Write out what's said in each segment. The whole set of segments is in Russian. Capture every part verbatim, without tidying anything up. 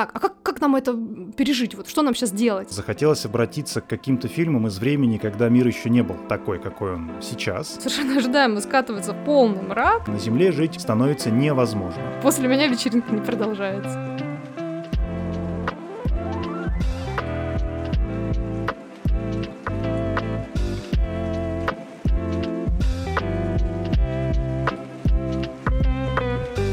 так, а как, как нам это пережить? Вот что нам сейчас делать? Захотелось обратиться к каким-то фильмам из времени, когда мир еще не был такой, какой он сейчас. Совершенно ожидаемо скатывается в полный мрак. На Земле жить становится невозможно. После меня вечеринка не продолжается.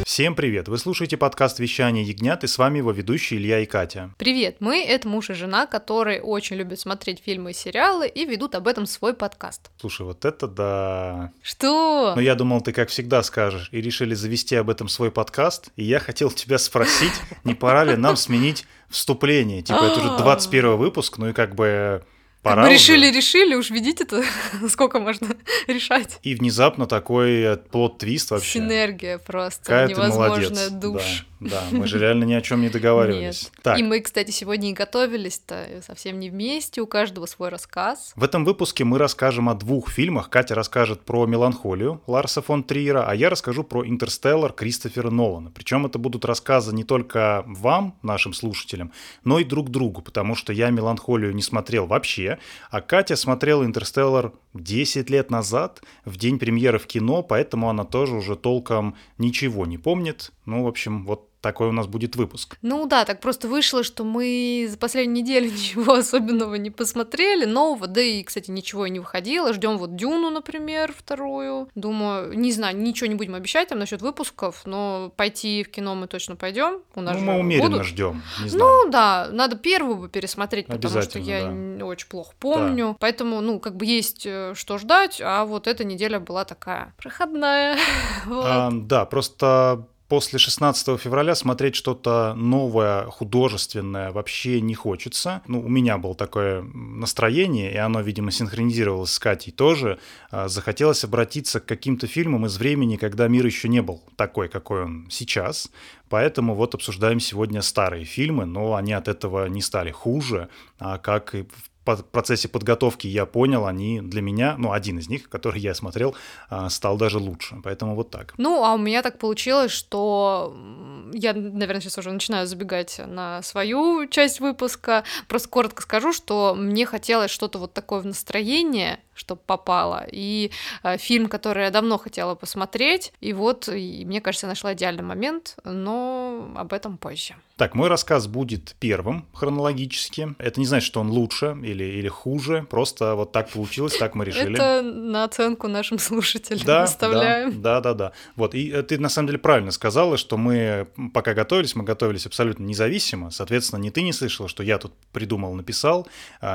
Всем привет! Вы слушаете подкаст «Вещание ягнят», и с вами его ведущие Илья и Катя. Привет! Мы — это муж и жена, которые очень любят смотреть фильмы и сериалы и ведут об этом свой подкаст. Слушай, вот это да! Что? Ну, я думал, ты как всегда скажешь, и решили завести об этом свой подкаст, и я хотел тебя спросить, не пора ли нам сменить вступление? Типа, это уже двадцать первый выпуск, ну и как бы... Мы решили-решили, уж видите-то, сколько можно решать. И внезапно такой плот-твист вообще. Синергия просто, какая невозможная душ. Да, да, мы же реально ни о чем не договаривались. Так. И мы, кстати, сегодня и готовились-то совсем не вместе, у каждого свой рассказ. В этом выпуске мы расскажем о двух фильмах. Катя расскажет про «Меланхолию» Ларса фон Триера, а я расскажу про «Интерстеллар» Кристофера Нолана. Причем это будут рассказы не только вам, нашим слушателям, но и друг другу, потому что я «Меланхолию» не смотрел вообще, а Катя смотрела «Интерстеллар» десять лет назад, в день премьеры в кино, поэтому она тоже уже толком ничего не помнит. Ну, в общем, вот такой у нас будет выпуск. Ну да, так просто вышло, что мы за последнюю неделю ничего особенного не посмотрели, нового, да и, кстати, ничего и не выходило. Ждем вот «Дюну», например, вторую. Думаю, не знаю, ничего не будем обещать там насчет выпусков, но пойти в кино мы точно пойдем. У нас ну, мы умеренно будут. Ждем. Не знаю. Ну да, надо первую бы пересмотреть, потому что я да. очень плохо помню. Да. Поэтому, ну, как бы есть что ждать, а вот эта неделя была такая проходная. вот. а, да, просто... После шестнадцатого февраля смотреть что-то новое, художественное вообще не хочется. Ну, у меня было такое настроение, и оно, видимо, синхронизировалось с Катей тоже. Захотелось обратиться к каким-то фильмам из времени, когда мир еще не был такой, какой он сейчас. Поэтому вот обсуждаем сегодня старые фильмы, но они от этого не стали хуже, а как и в в процессе подготовки я понял, они для меня, ну, один из них, который я смотрел, стал даже лучше, поэтому вот так. Ну, а у меня так получилось, что я, наверное, сейчас уже начинаю забегать на свою часть выпуска, просто коротко скажу, что мне хотелось что-то вот такое в настроение, чтобы попало, и э, фильм, который я давно хотела посмотреть, и вот, и, мне кажется, я нашла идеальный момент, но об этом позже. Так, мой рассказ будет первым хронологически, это не значит, что он лучше или, или хуже, просто вот так получилось, так мы решили. Это на оценку нашим слушателям оставляем. Да, да, да, вот, и ты на самом деле правильно сказала, что мы пока готовились, мы готовились абсолютно независимо, соответственно, ни ты не слышала, что я тут придумал, написал,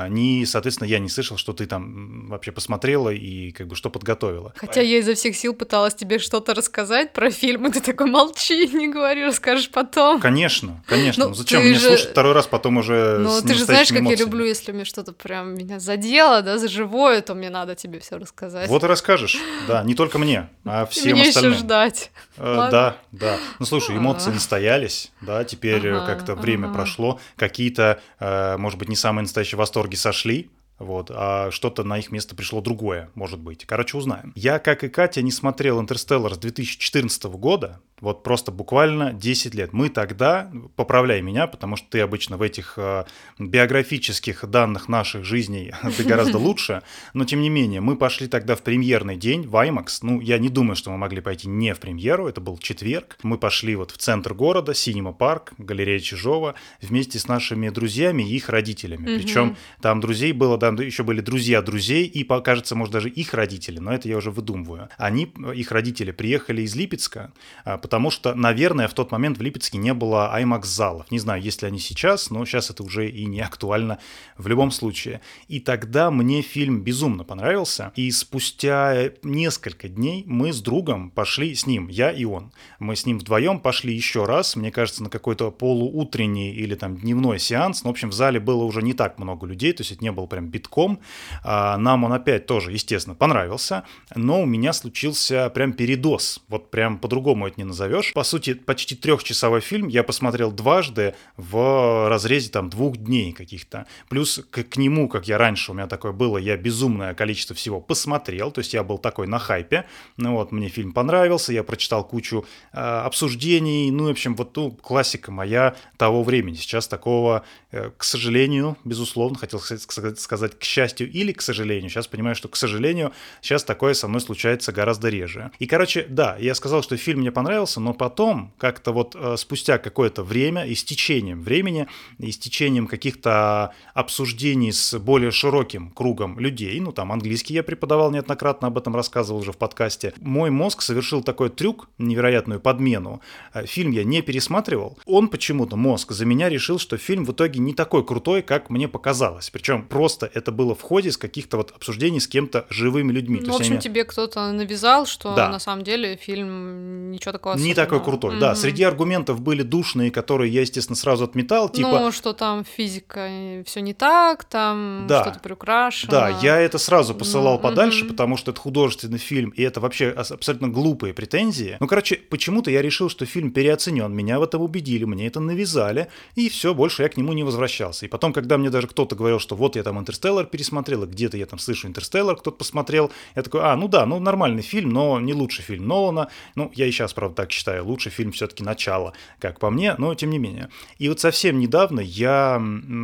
ни, соответственно, я не слышал, что ты там вообще посмотрела и как бы что подготовила. Хотя я изо всех сил пыталась тебе что-то рассказать про фильм, и ты такой молчи, не говори, расскажешь потом. Конечно, конечно. Ну, зачем мне же... слушать второй раз, потом уже ну, с ты же знаешь, эмоциями. Как я люблю, если мне что-то прям меня задело, да, за живое, то мне надо тебе все рассказать. Вот и расскажешь, да, не только мне, а всем мне остальным. Мне еще ждать. Э, да, да. Ну, слушай, эмоции А-а-а. настоялись, да, теперь А-а-а. как-то время А-а-а. прошло, какие-то, э, может быть, не самые настоящие восторги сошли, вот, а что-то на их место пришло другое, может быть. Короче, узнаем. Я, как и Катя, не смотрел «Интерстеллар» с две тысячи четырнадцатого года, вот просто буквально десять лет. Мы тогда, поправляй меня, потому что ты обычно в этих э, биографических данных наших жизней ты гораздо лучше, но тем не менее, мы пошли тогда в премьерный день в IMAX. Ну, я не думаю, что мы могли пойти не в премьеру, это был четверг. Мы пошли вот в центр города, Синема-парк, галерея Чижова, вместе с нашими друзьями и их родителями. Причем там друзей было... Там еще были друзья друзей и, кажется, может, даже их родители, но это я уже выдумываю. Они, их родители, приехали из Липецка, потому что, наверное, в тот момент в Липецке не было IMAX-залов. Не знаю, есть ли они сейчас, но сейчас это уже и не актуально в любом случае. И тогда мне фильм безумно понравился, и спустя несколько дней мы с другом пошли с ним, я и он. Мы с ним вдвоем пошли еще раз, мне кажется, на какой-то полуутренний или там дневной сеанс. Ну, в общем, в зале было уже не так много людей, то есть это не было прям битком. Нам он опять тоже, естественно, понравился, но у меня случился прям передоз. Вот прям по-другому это не назовешь. По сути, почти трехчасовой фильм я посмотрел дважды в разрезе там двух дней каких-то. Плюс к, к нему, как я раньше, у меня такое было, я безумное количество всего посмотрел, то есть я был такой на хайпе. Ну вот, мне фильм понравился, я прочитал кучу э, обсуждений, ну, в общем, вот ну, классика моя того времени. Сейчас такого, э, к сожалению, безусловно, хотел сказать к счастью или к сожалению, сейчас понимаю, что к сожалению, сейчас такое со мной случается гораздо реже. И, короче, да, я сказал, что фильм мне понравился, но потом, как-то вот э, спустя какое-то время, и с течением времени, и с течением каких-то обсуждений с более широким кругом людей, ну, там, английский я преподавал неоднократно, об этом рассказывал уже в подкасте, мой мозг совершил такой трюк, невероятную подмену. Фильм я не пересматривал. Он почему-то, мозг, за меня решил, что фильм в итоге не такой крутой, как мне показалось. Причем просто это было в ходе из каких-то вот обсуждений с кем-то живыми людьми. Ну, в общем, они... тебе кто-то навязал, что да. на самом деле фильм ничего такого особенного. Не такой крутой, mm-hmm. да. Среди аргументов были душные, которые я, естественно, сразу отметал. Типа... Ну, что там физика, все не так, там да. что-то приукрашено. Да, я это сразу посылал mm-hmm. подальше, потому что это художественный фильм, и это вообще абсолютно глупые претензии. Ну, короче, почему-то я решил, что фильм переоценен. Меня в этом убедили, мне это навязали, и все, больше я к нему не возвращался. И потом, когда мне даже кто-то говорил, что вот я там «Интерстеллар» пересмотрел, и где-то я там слышу «Интерстеллар», кто-то посмотрел, я такой, а, ну да, ну нормальный фильм, но не лучший фильм Нолана. Ну, я и сейчас, правда, так считаю, лучший фильм все-таки «Начало», как по мне, но тем не менее. И вот совсем недавно я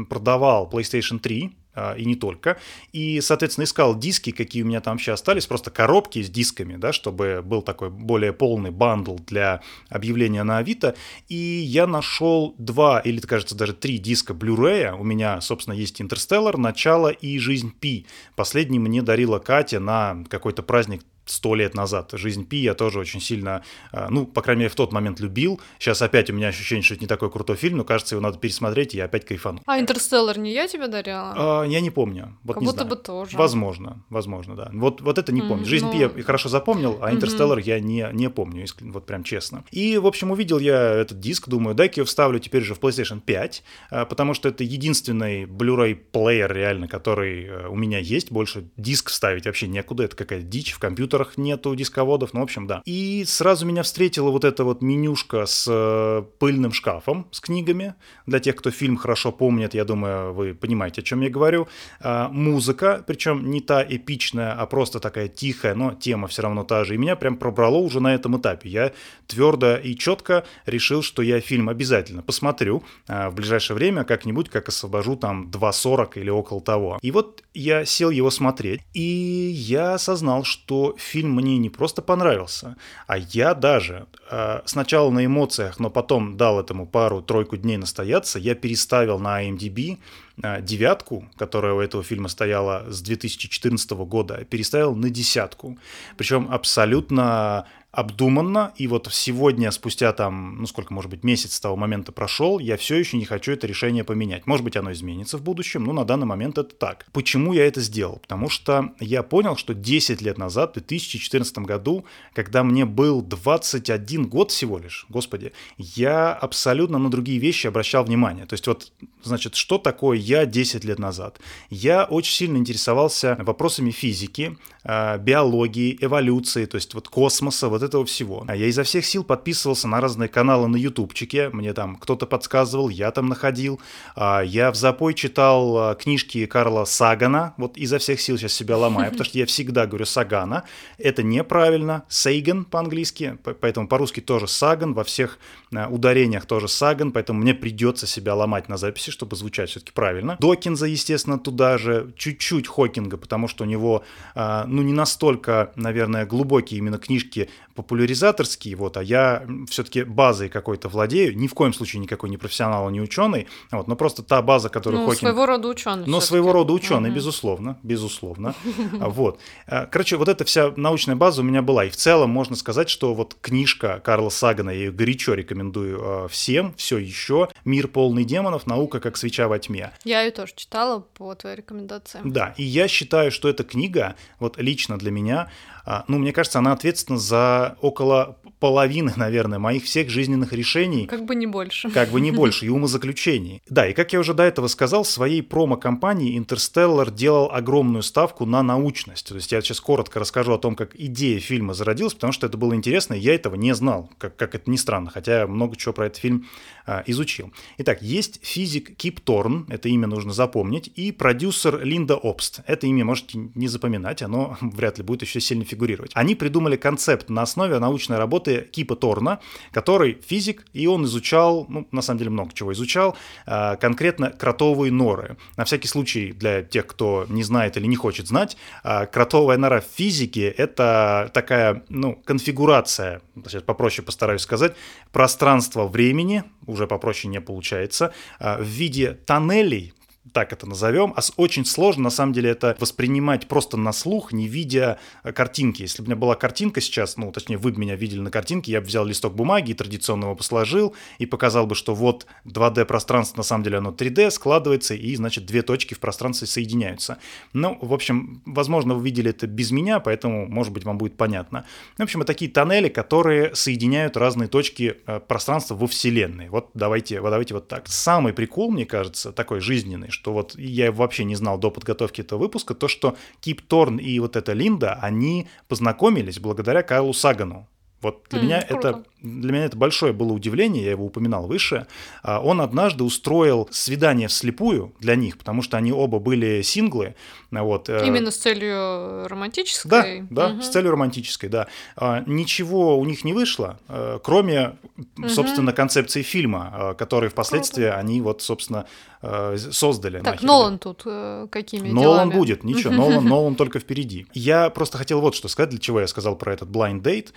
продавал PlayStation три, и не только. И, соответственно, искал диски, какие у меня там вообще остались, просто коробки с дисками, да, чтобы был такой более полный бандл для объявления на Авито. И я нашел два, или, кажется, даже три диска Blu-ray. У меня, собственно, есть «Интерстеллар», «Начало» и «Жизнь Пи». Последний мне дарила Катя на какой-то праздник сто лет назад. «Жизнь Пи» я тоже очень сильно, ну, по крайней мере, в тот момент любил. Сейчас опять у меня ощущение, что это не такой крутой фильм, но, кажется, его надо пересмотреть, и я опять кайфану. А «Интерстеллар» не я тебе дарила? А, я не помню. Вот как не будто знаю. Бы тоже. Возможно, возможно, да. Вот, вот это не mm-hmm. помню. «Жизнь ну... Пи» я хорошо запомнил, а «Интерстеллар» mm-hmm. я не, не помню, вот прям честно. И, в общем, увидел я этот диск, думаю, дай-ка я вставлю теперь же в PlayStation пять, потому что это единственный Blu-ray плеер реально, который у меня есть. Больше диск вставить вообще некуда, это какая-то дичь, в компьютер нету дисководов, ну, в общем, да. И сразу меня встретила вот эта вот менюшка с э, пыльным шкафом, с книгами. Для тех, кто фильм хорошо помнит, я думаю, вы понимаете, о чем я говорю. Э, музыка, причем не та эпичная, а просто такая тихая, но тема все равно та же. И меня прям пробрало уже на этом этапе. Я твердо и четко решил, что я фильм обязательно посмотрю э, в ближайшее время, как-нибудь, как освобожу там два сорок или около того. И вот я сел его смотреть, и я осознал, что фильм мне не просто понравился, а я даже э, сначала на эмоциях, но потом дал этому пару-тройку дней настояться, я переставил на IMDb э, девятку, которая у этого фильма стояла с две тысячи четырнадцатого года, переставил на десятку. Причем абсолютно обдуманно, и вот сегодня, спустя там, ну сколько, может быть, месяц с того момента прошел, я все еще не хочу это решение поменять. Может быть, оно изменится в будущем, но на данный момент это так. Почему я это сделал? Потому что я понял, что десять лет назад, в две тысячи четырнадцатом году, когда мне был двадцать один год всего лишь, господи, я абсолютно на другие вещи обращал внимание. То есть вот, значит, что такое я десять лет назад? Я очень сильно интересовался вопросами физики, биологии, эволюции, то есть вот космоса, вот этого всего. А я изо всех сил подписывался на разные каналы на ютубчике, мне там кто-то подсказывал, я там находил, я в запой читал книжки Карла Сагана, вот изо всех сил сейчас себя ломаю, потому что я всегда говорю Сагана, это неправильно, Сейган по-английски, поэтому по-русски тоже Саган, во всех ударениях тоже Саган, поэтому мне придется себя ломать на записи, чтобы звучать все-таки правильно. Докинза, естественно, туда же, чуть-чуть Хокинга, потому что у него, ну, не настолько, наверное, глубокие именно книжки популяризаторские, вот, а я все-таки базой какой-то владею, ни в коем случае никакой не профессионал, не ученый, вот, но просто та база, которую ну, Хокинг... Ну, своего рода ученый. Но своего рода ученый, mm-hmm. безусловно, безусловно, вот. Короче, вот эта вся научная база у меня была, и в целом можно сказать, что вот книжка Карла Сагана, я ее горячо рекомендую всем, все еще, «Мир полный демонов. Наука как свеча во тьме». Я ее тоже читала по твоей рекомендации. Да, и я считаю, что эта книга, вот лично для меня, ну, мне кажется, она ответственна за это около половины, наверное, моих всех жизненных решений. Как бы не больше. Как бы не больше, и умозаключений. Да, и как я уже до этого сказал, в своей промо-компании «Интерстеллар» делал огромную ставку на научность. То есть я сейчас коротко расскажу о том, как идея фильма зародилась, потому что это было интересно, и я этого не знал, как, как это ни странно, хотя много чего про этот фильм а, изучил. Итак, есть физик Кип Торн, это имя нужно запомнить, и продюсер Линда Обст. Это имя можете не запоминать, оно вряд ли будет еще сильно фигурировать. Они придумали концепт на основе научной работы Кипа Торна, который физик, и он изучал, ну, на самом деле много чего изучал, конкретно кротовые норы. На всякий случай, для тех, кто не знает или не хочет знать, кротовая нора в физике — это такая, ну, конфигурация, сейчас попроще постараюсь сказать, пространство времени, уже попроще не получается, в виде тоннелей, так это назовем, а очень сложно, на самом деле, это воспринимать просто на слух, не видя картинки. Если бы у меня была картинка сейчас, ну, точнее, вы бы меня видели на картинке, я бы взял листок бумаги и традиционно его посложил, и показал бы, что вот два дэ-пространство, на самом деле, оно три дэ, складывается, и, значит, две точки в пространстве соединяются. Ну, в общем, возможно, вы видели это без меня, поэтому, может быть, вам будет понятно. В общем, это такие тоннели, которые соединяют разные точки пространства во Вселенной. Вот давайте, вот, давайте вот так. Самый прикол, мне кажется, такой жизненный, что вот я вообще не знал до подготовки этого выпуска, то, что Кип Торн и вот эта Линда, они познакомились благодаря Карлу Сагану. Вот для, mm, меня это, для меня это большое было удивление, я его упоминал выше. Он однажды устроил свидание вслепую для них, потому что они оба были синглы. Вот. Именно с целью романтической? Да, да, угу. С целью романтической, да. Ничего у них не вышло, кроме, собственно, угу. концепции фильма, который впоследствии Круто. они вот, собственно, создали. Так, нахер. Нолан тут какими Нолан делами? Нолан будет, ничего, Нолан, Нолан только впереди. Я просто хотел вот что сказать, для чего я сказал про этот blind date.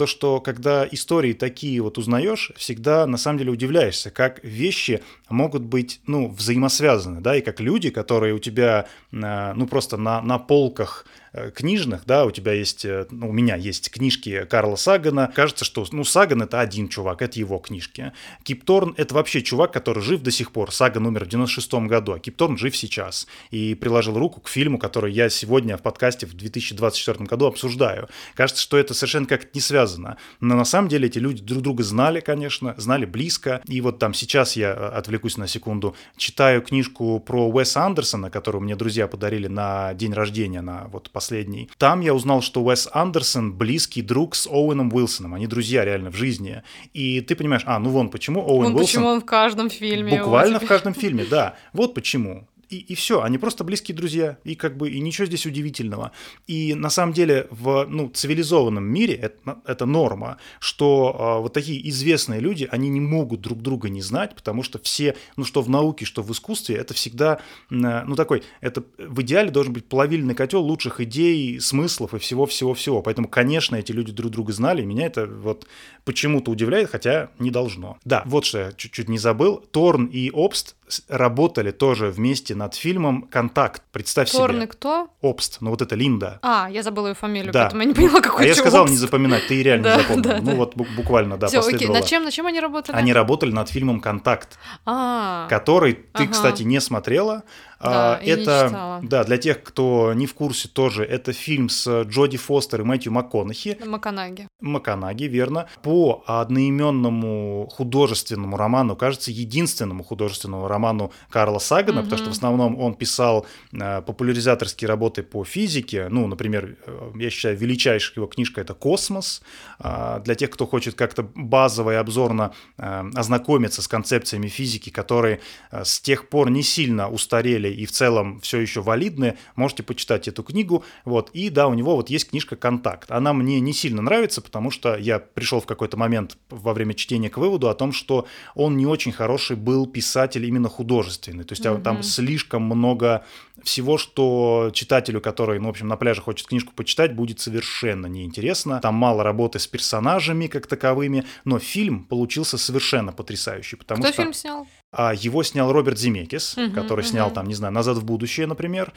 То, что когда истории такие вот узнаешь, всегда на самом деле удивляешься, как вещи могут быть, ну, взаимосвязаны, да, и как люди, которые у тебя, ну, просто на, на полках книжных, да, у тебя есть, ну, у меня есть книжки Карла Сагана, кажется, что, ну, Саган — это один чувак, это его книжки. Кип Торн — это вообще чувак, который жив до сих пор. Саган умер в девяносто шестом году, а Кип Торн жив сейчас и приложил руку к фильму, который я сегодня в подкасте в две тысячи двадцать четвёртом году обсуждаю. Кажется, что это совершенно как-то не связано, но на самом деле эти люди друг друга знали, конечно, знали близко, и вот там сейчас я отвлекусь на секунду, читаю книжку про Уэса Андерсона, которую мне друзья подарили на день рождения, на вот последний. Там я узнал, что Уэс Андерсон близкий друг с Оуэном Уилсоном. Они друзья реально в жизни. И ты понимаешь, а, ну вон почему Оуэн Уилсон... Почему он в каждом фильме. Буквально в каждом фильме, да. Вот почему. И, и все, они просто близкие друзья, и как бы и ничего здесь удивительного. И на самом деле в, ну, цивилизованном мире это, это норма, что э, вот такие известные люди, они не могут друг друга не знать, потому что все, ну что в науке, что в искусстве, это всегда, э, ну такой, это в идеале должен быть плавильный котел лучших идей, смыслов и всего-всего-всего. Поэтому, конечно, эти люди друг друга знали, и меня это вот почему-то удивляет, хотя не должно. Да, вот что я чуть-чуть не забыл, Торн и Обст работали тоже вместе над фильмом «Контакт». Представь Торн себе. Торн кто? Обст. Ну вот это Линда. А, я забыла ее фамилию, да. Поэтому я не поняла, какой А я сказал Обст. Не запоминать, ты реально да, не запомнил. Да, ну да. Вот буквально, да, Всё, последовало. Окей. На чем, на чем они работали? Они работали над фильмом «Контакт», А-а-а. который ты, ага. кстати, не смотрела. Да, это, и не читала. Да, для тех, кто не в курсе тоже, это фильм с Джоди Фостер и Мэтью Макконахи. Макконаги. Макконаги, верно. По одноименному художественному роману, кажется, единственному художественному роману Карла Сагана, угу. потому что в основном он писал популяризаторские работы по физике. Ну, например, я считаю, величайшая его книжка — это «Космос». Для тех, кто хочет как-то базово и обзорно ознакомиться с концепциями физики, которые с тех пор не сильно устарели и в целом все еще валидны, можете почитать эту книгу. Вот. И да, у него вот есть книжка «Контакт». Она мне не сильно нравится, потому что я пришел в какой-то момент во время чтения к выводу о том, что он не очень хороший был писатель именно художественный. То есть mm-hmm. там слишком много всего, что читателю, который, ну, в общем, на пляже хочет книжку почитать, будет совершенно неинтересно. Там мало работы с персонажами как таковыми, но фильм получился совершенно потрясающий. Потому Кто что... фильм снял? Его снял Роберт Земекис, uh-huh, который uh-huh. снял, там, не знаю, «Назад в будущее», например.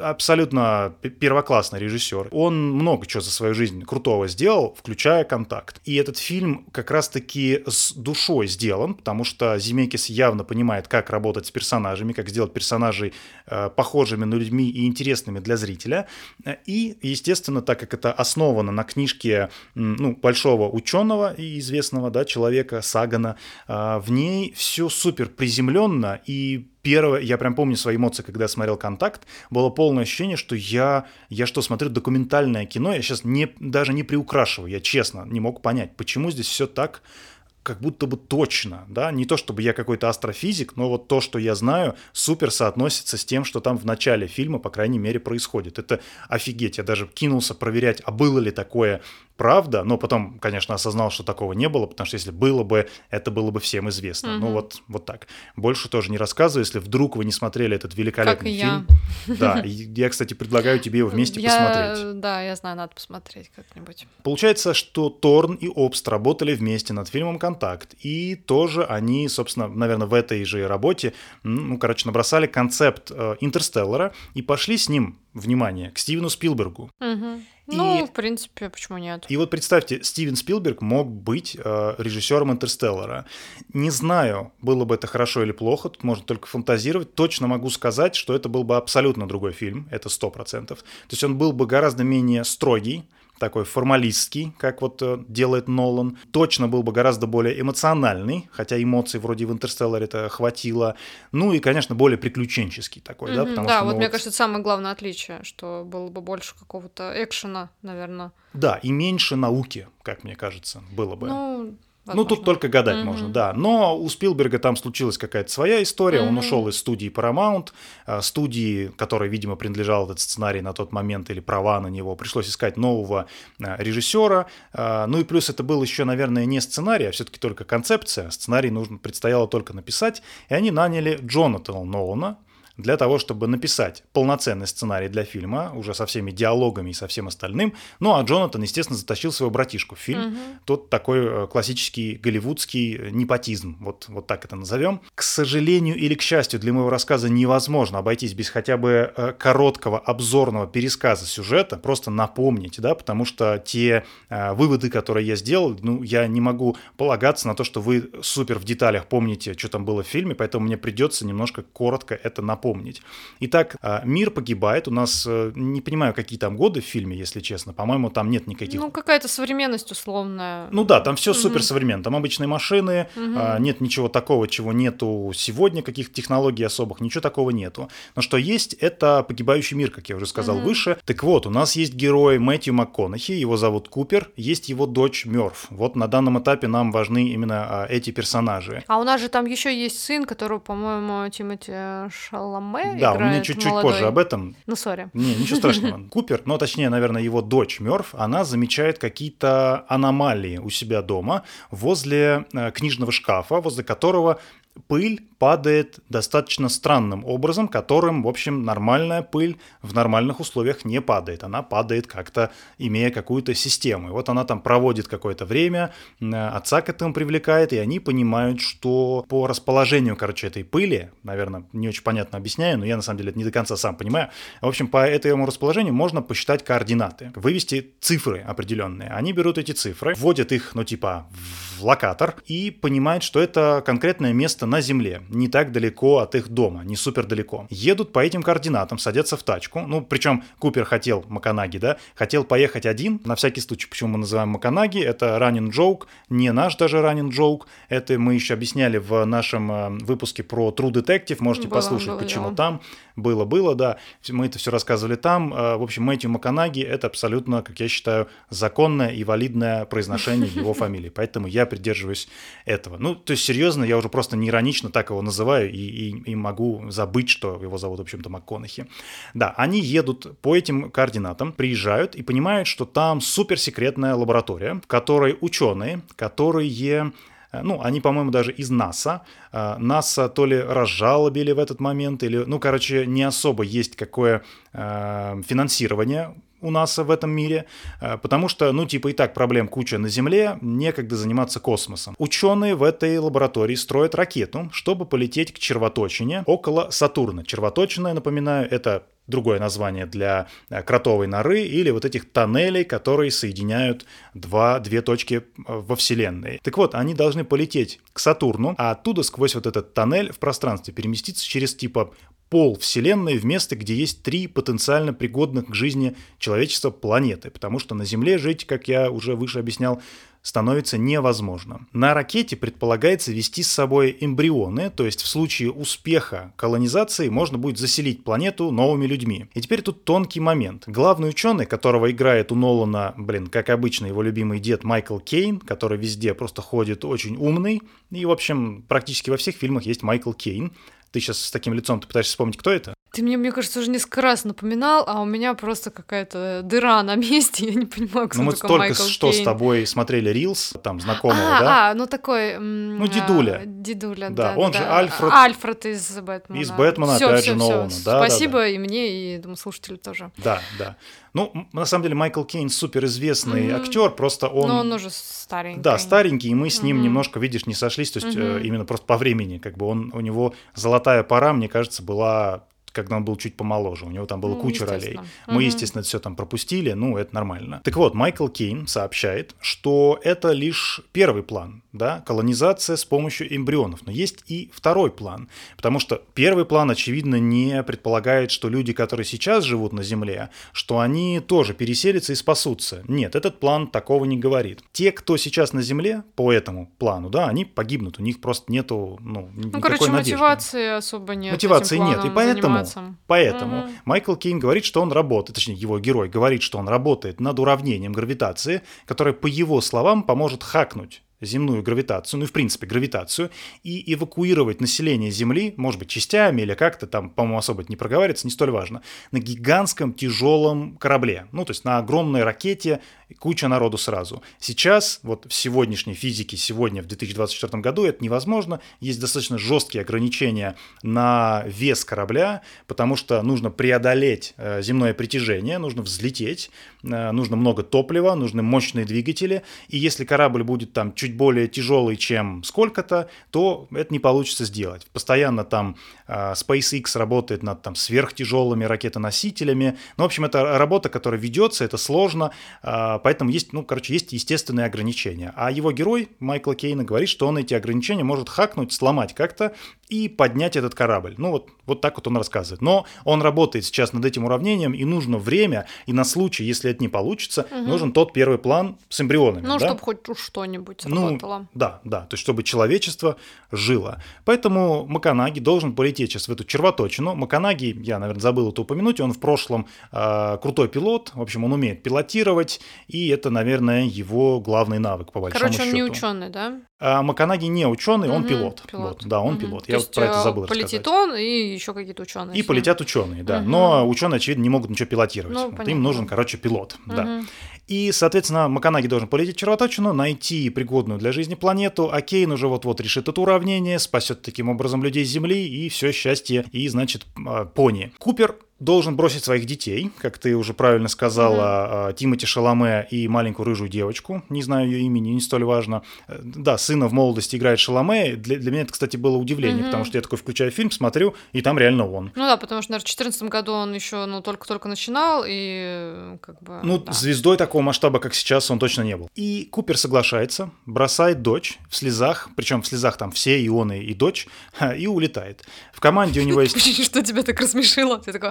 Абсолютно первоклассный режиссер. Он много чего за свою жизнь крутого сделал, включая «Контакт». И этот фильм как раз-таки с душой сделан, потому что Земекис явно понимает, как работать с персонажами, как сделать персонажей э, похожими на людьми и интересными для зрителя. И, естественно, так как это основано на книжке ну, большого ученого и известного да, человека Сагана, э, в ней все супер приземленно, и первое, я прям помню свои эмоции, когда смотрел «Контакт», было полное ощущение, что я, я что, смотрю документальное кино, я сейчас не, даже не приукрашиваю, я честно не мог понять, почему здесь все так, как будто бы точно, да, не то чтобы я какой-то астрофизик, но вот то, что я знаю, супер соотносится с тем, что там в начале фильма, по крайней мере, происходит. Это офигеть, я даже кинулся проверять, а было ли такое правда, но потом, конечно, осознал, что такого не было, потому что если было бы, это было бы всем известно. Mm-hmm. Ну вот, вот так. Больше тоже не рассказываю, если вдруг вы не смотрели этот великолепный фильм. Как и я. Да, я, кстати, предлагаю тебе его вместе я... посмотреть. Да, я знаю, надо посмотреть как-нибудь. Получается, что Торн и Обст работали вместе над фильмом «Контакт», и тоже они, собственно, наверное, в этой же работе, ну, короче, набросали концепт «Интерстеллара» и пошли с ним, внимание, к Стивену Спилбергу. Mm-hmm. И, ну, в принципе, почему нет? И вот представьте, Стивен Спилберг мог быть э, режиссером «Интерстеллара». Не знаю, было бы это хорошо или плохо, тут можно только фантазировать. Точно могу сказать, что это был бы абсолютно другой фильм, это сто процентов. То есть он был бы гораздо менее строгий, такой формалистский, как вот э, делает Нолан. Точно был бы гораздо более эмоциональный, хотя эмоций вроде в «Интерстелларе»-то хватило. Ну и, конечно, более приключенческий такой, mm-hmm, да? Потому да, что, ну, вот мне вот... кажется, это самое главное отличие, что было бы больше какого-то экшена, наверное. Да, и меньше науки, как мне кажется, было бы. Ну... Возможно. Ну, тут только гадать mm-hmm. можно, да. Но у Спилберга там случилась какая-то своя история. Mm-hmm. Он ушел из студии Paramount, студии, которой, видимо, принадлежал этот сценарий на тот момент или права на него. Пришлось искать нового режиссера. Ну и плюс это был еще, наверное, не сценарий, а все-таки только концепция. Сценарий нужно, предстояло только написать. И они наняли Джонатана Нолана для того, чтобы написать полноценный сценарий для фильма, уже со всеми диалогами и со всем остальным. Ну, а Джонатан, естественно, затащил своего братишку в фильм. Угу. Тот такой классический голливудский непотизм, вот, вот так это назовем. К сожалению или к счастью для моего рассказа невозможно обойтись без хотя бы короткого обзорного пересказа сюжета, просто напомнить, да, потому что те э, выводы, которые я сделал, ну, я не могу полагаться на то, что вы супер в деталях помните, что там было в фильме, поэтому мне придется немножко коротко это напомнить. Помнить. Итак, мир погибает. У нас, не понимаю, какие там годы в фильме, если честно. По-моему, там нет никаких... Ну, какая-то современность условная. Ну да, там все угу. суперсовременно. Там обычные машины, угу. нет ничего такого, чего нету сегодня, каких технологий особых, ничего такого нету. Но что есть, это погибающий мир, как я уже сказал угу. выше. Так вот, у нас есть герой Мэтью Макконахи, его зовут Купер, есть его дочь Мёрф. Вот на данном этапе нам важны именно эти персонажи. А у нас же там еще есть сын, которого, по-моему, Тимоти Шаламе. Да, у меня чуть-чуть молодой. Позже об этом. Ну, сори. Не, ничего страшного. Купер, ну, точнее, наверное, его дочь Мёрф, она замечает какие-то аномалии у себя дома возле э, книжного шкафа, возле которого пыль падает достаточно странным образом, которым, в общем, нормальная пыль в нормальных условиях не падает. Она падает как-то, имея какую-то систему. И вот она там проводит какое-то время, отца к этому привлекает, и они понимают, что по расположению, короче, этой пыли, наверное, не очень понятно объясняю, но я, на самом деле, это не до конца сам понимаю. В общем, по этому расположению можно посчитать координаты, вывести цифры определенные. Они берут эти цифры, вводят их, ну, типа, в локатор и понимают, что это конкретное место на земле, не так далеко от их дома, не супер далеко. Едут по этим координатам, садятся в тачку. Ну, причем Купер хотел, Макконаги, да, хотел поехать один, на всякий случай, почему мы называем Макконаги, это running joke, не наш даже running joke, это мы еще объясняли в нашем выпуске про True Detective, можете было, послушать, было, почему да. там, было-было, да, мы это все рассказывали там. В общем, Мэтью Макконаги — это абсолютно, как я считаю, законное и валидное произношение его фамилии, поэтому я придерживаюсь этого. Ну, то есть, серьезно, я уже просто не иронично так его называю и, и, и могу забыть, что его зовут, в общем-то, Макконахи. Да, они едут по этим координатам, приезжают и понимают, что там суперсекретная лаборатория, в которой ученые, которые... Ну, они, по-моему, даже из НАСА. НАСА то ли разжалобили в этот момент, или, ну, короче, не особо есть какое э, финансирование у нас в этом мире, потому что, ну, типа, и так проблем куча на Земле, некогда заниматься космосом. Ученые в этой лаборатории строят ракету, чтобы полететь к червоточине около Сатурна. Червоточина, напоминаю, это другое название для кротовой норы или вот этих тоннелей, которые соединяют два, две точки во Вселенной. Так вот, они должны полететь к Сатурну, а оттуда сквозь вот этот тоннель в пространстве переместиться через типа пол Вселенной в место, где есть три потенциально пригодных к жизни человечества планеты, потому что на Земле жить, как я уже выше объяснял, становится невозможно. На ракете предполагается везти с собой эмбрионы, то есть в случае успеха колонизации можно будет заселить планету новыми людьми. И теперь тут тонкий момент. Главный ученый, которого играет у Нолана, блин, как обычно, его любимый дед Майкл Кейн, который везде просто ходит очень умный, и, в общем, практически во всех фильмах есть Майкл Кейн. Ты сейчас с таким лицом ты пытаешься вспомнить, кто это? Ты мне, мне кажется, уже несколько раз напоминал, а у меня просто какая-то дыра на месте, я не понимаю, кто ну, такой Майкл Кейн. Ну мы только что с тобой смотрели Рилс, там, знакомого, а, да? А, ну такой... М- ну, дедуля. А, дедуля, да. да он да. же Альфред. Альфред из Бэтмена. Из Бэтмена, всё, опять всё, же, Нолана. Да, спасибо да, да. и мне, и, думаю, слушателю тоже. Да, да. Ну, на самом деле, Майкл Кейн суперизвестный mm-hmm. актер, просто он... Ну, он уже старенький. Да, старенький, и мы с ним mm-hmm. немножко, видишь, не сошлись, то есть mm-hmm. э, именно просто по времени, как бы он, у него золотая пора, мне кажется, была... когда он был чуть помоложе, у него там было ну, куча ролей. Мы, угу. естественно, все там пропустили, ну, это нормально. Так вот, Майкл Кейн сообщает, что это лишь первый план, да, колонизация с помощью эмбрионов. Но есть и второй план, потому что первый план, очевидно, не предполагает, что люди, которые сейчас живут на Земле, что они тоже переселятся и спасутся. Нет, этот план такого не говорит. Те, кто сейчас на Земле по этому плану, да, они погибнут, у них просто нету, ну, ну никакой короче, надежды. Мотивации особо нет. Мотивации нет, и поэтому Поэтому mm-hmm. Майкл Кейн говорит, что он работает, точнее, его герой говорит, что он работает над уравнением гравитации, которое, по его словам, поможет хакнуть земную гравитацию, ну и в принципе гравитацию, и эвакуировать население Земли, может быть, частями или как-то там, по-моему, особо не проговаривается, не столь важно, на гигантском тяжелом корабле, ну то есть на огромной ракете, куча народу сразу. Сейчас, вот в сегодняшней физике, сегодня в две тысячи двадцать четвёртом году это невозможно, есть достаточно жесткие ограничения на вес корабля, потому что нужно преодолеть земное притяжение, нужно взлететь, нужно много топлива, нужны мощные двигатели, и если корабль будет там чуть более тяжелый, чем сколько-то, то это не получится сделать. Постоянно там SpaceX работает над там сверхтяжелыми ракетоносителями. Ну, в общем, это работа, которая ведется, это сложно, поэтому есть, ну, короче, есть естественные ограничения. А его герой Майкла Кейна говорит, что он эти ограничения может хакнуть, сломать как-то и поднять этот корабль. Ну, вот, вот так вот он рассказывает. Но он работает сейчас над этим уравнением, и нужно время, и на случай, если это не получится, угу. нужен тот первый план с эмбрионами. Ну, да? Чтобы хоть что-нибудь ну, работало. Да, да, то есть чтобы человечество жило. Поэтому Макконахи должен полететь сейчас в эту червоточину. Макконахи, я, наверное, забыл это упомянуть, он в прошлом э, крутой пилот, в общем, он умеет пилотировать, и это, наверное, его главный навык, по большому Короче, счету. Короче, он не ученый, да? А Макконахи не ученый, он угу, пилот. пилот. Вот, да, он угу. пилот. Я вот про это забыл полетит рассказать. Он и еще какие-то ученые. И полетят ученые, да. Угу. Но ученые, очевидно, не могут ничего пилотировать. Ну, вот им нужен, короче, пилот. Угу. Да. И, соответственно, Макконахи должен полететь в червоточину, найти пригодную для жизни планету, а Кейн уже вот-вот решит это уравнение, спасет таким образом людей с Земли и все счастье, и, значит, пони. Купер должен бросить своих детей, как ты уже правильно сказала, mm-hmm. Тимоти Шаламе и маленькую рыжую девочку, не знаю ее имени, не столь важно. Да, сына в молодости играет Шаламе, для, для меня это, кстати, было удивление, mm-hmm. потому что я такой включаю фильм, смотрю, и там реально он. Ну да, потому что, наверное, в две тысячи четырнадцатом году он еще ну, только-только начинал, и как бы... Ну, да. звездой такого масштаба, как сейчас, он точно не был. И Купер соглашается, бросает дочь в слезах, причем в слезах там все, и он, и дочь, и улетает. В команде у него есть... Что тебя так рассмешило? Ты такой...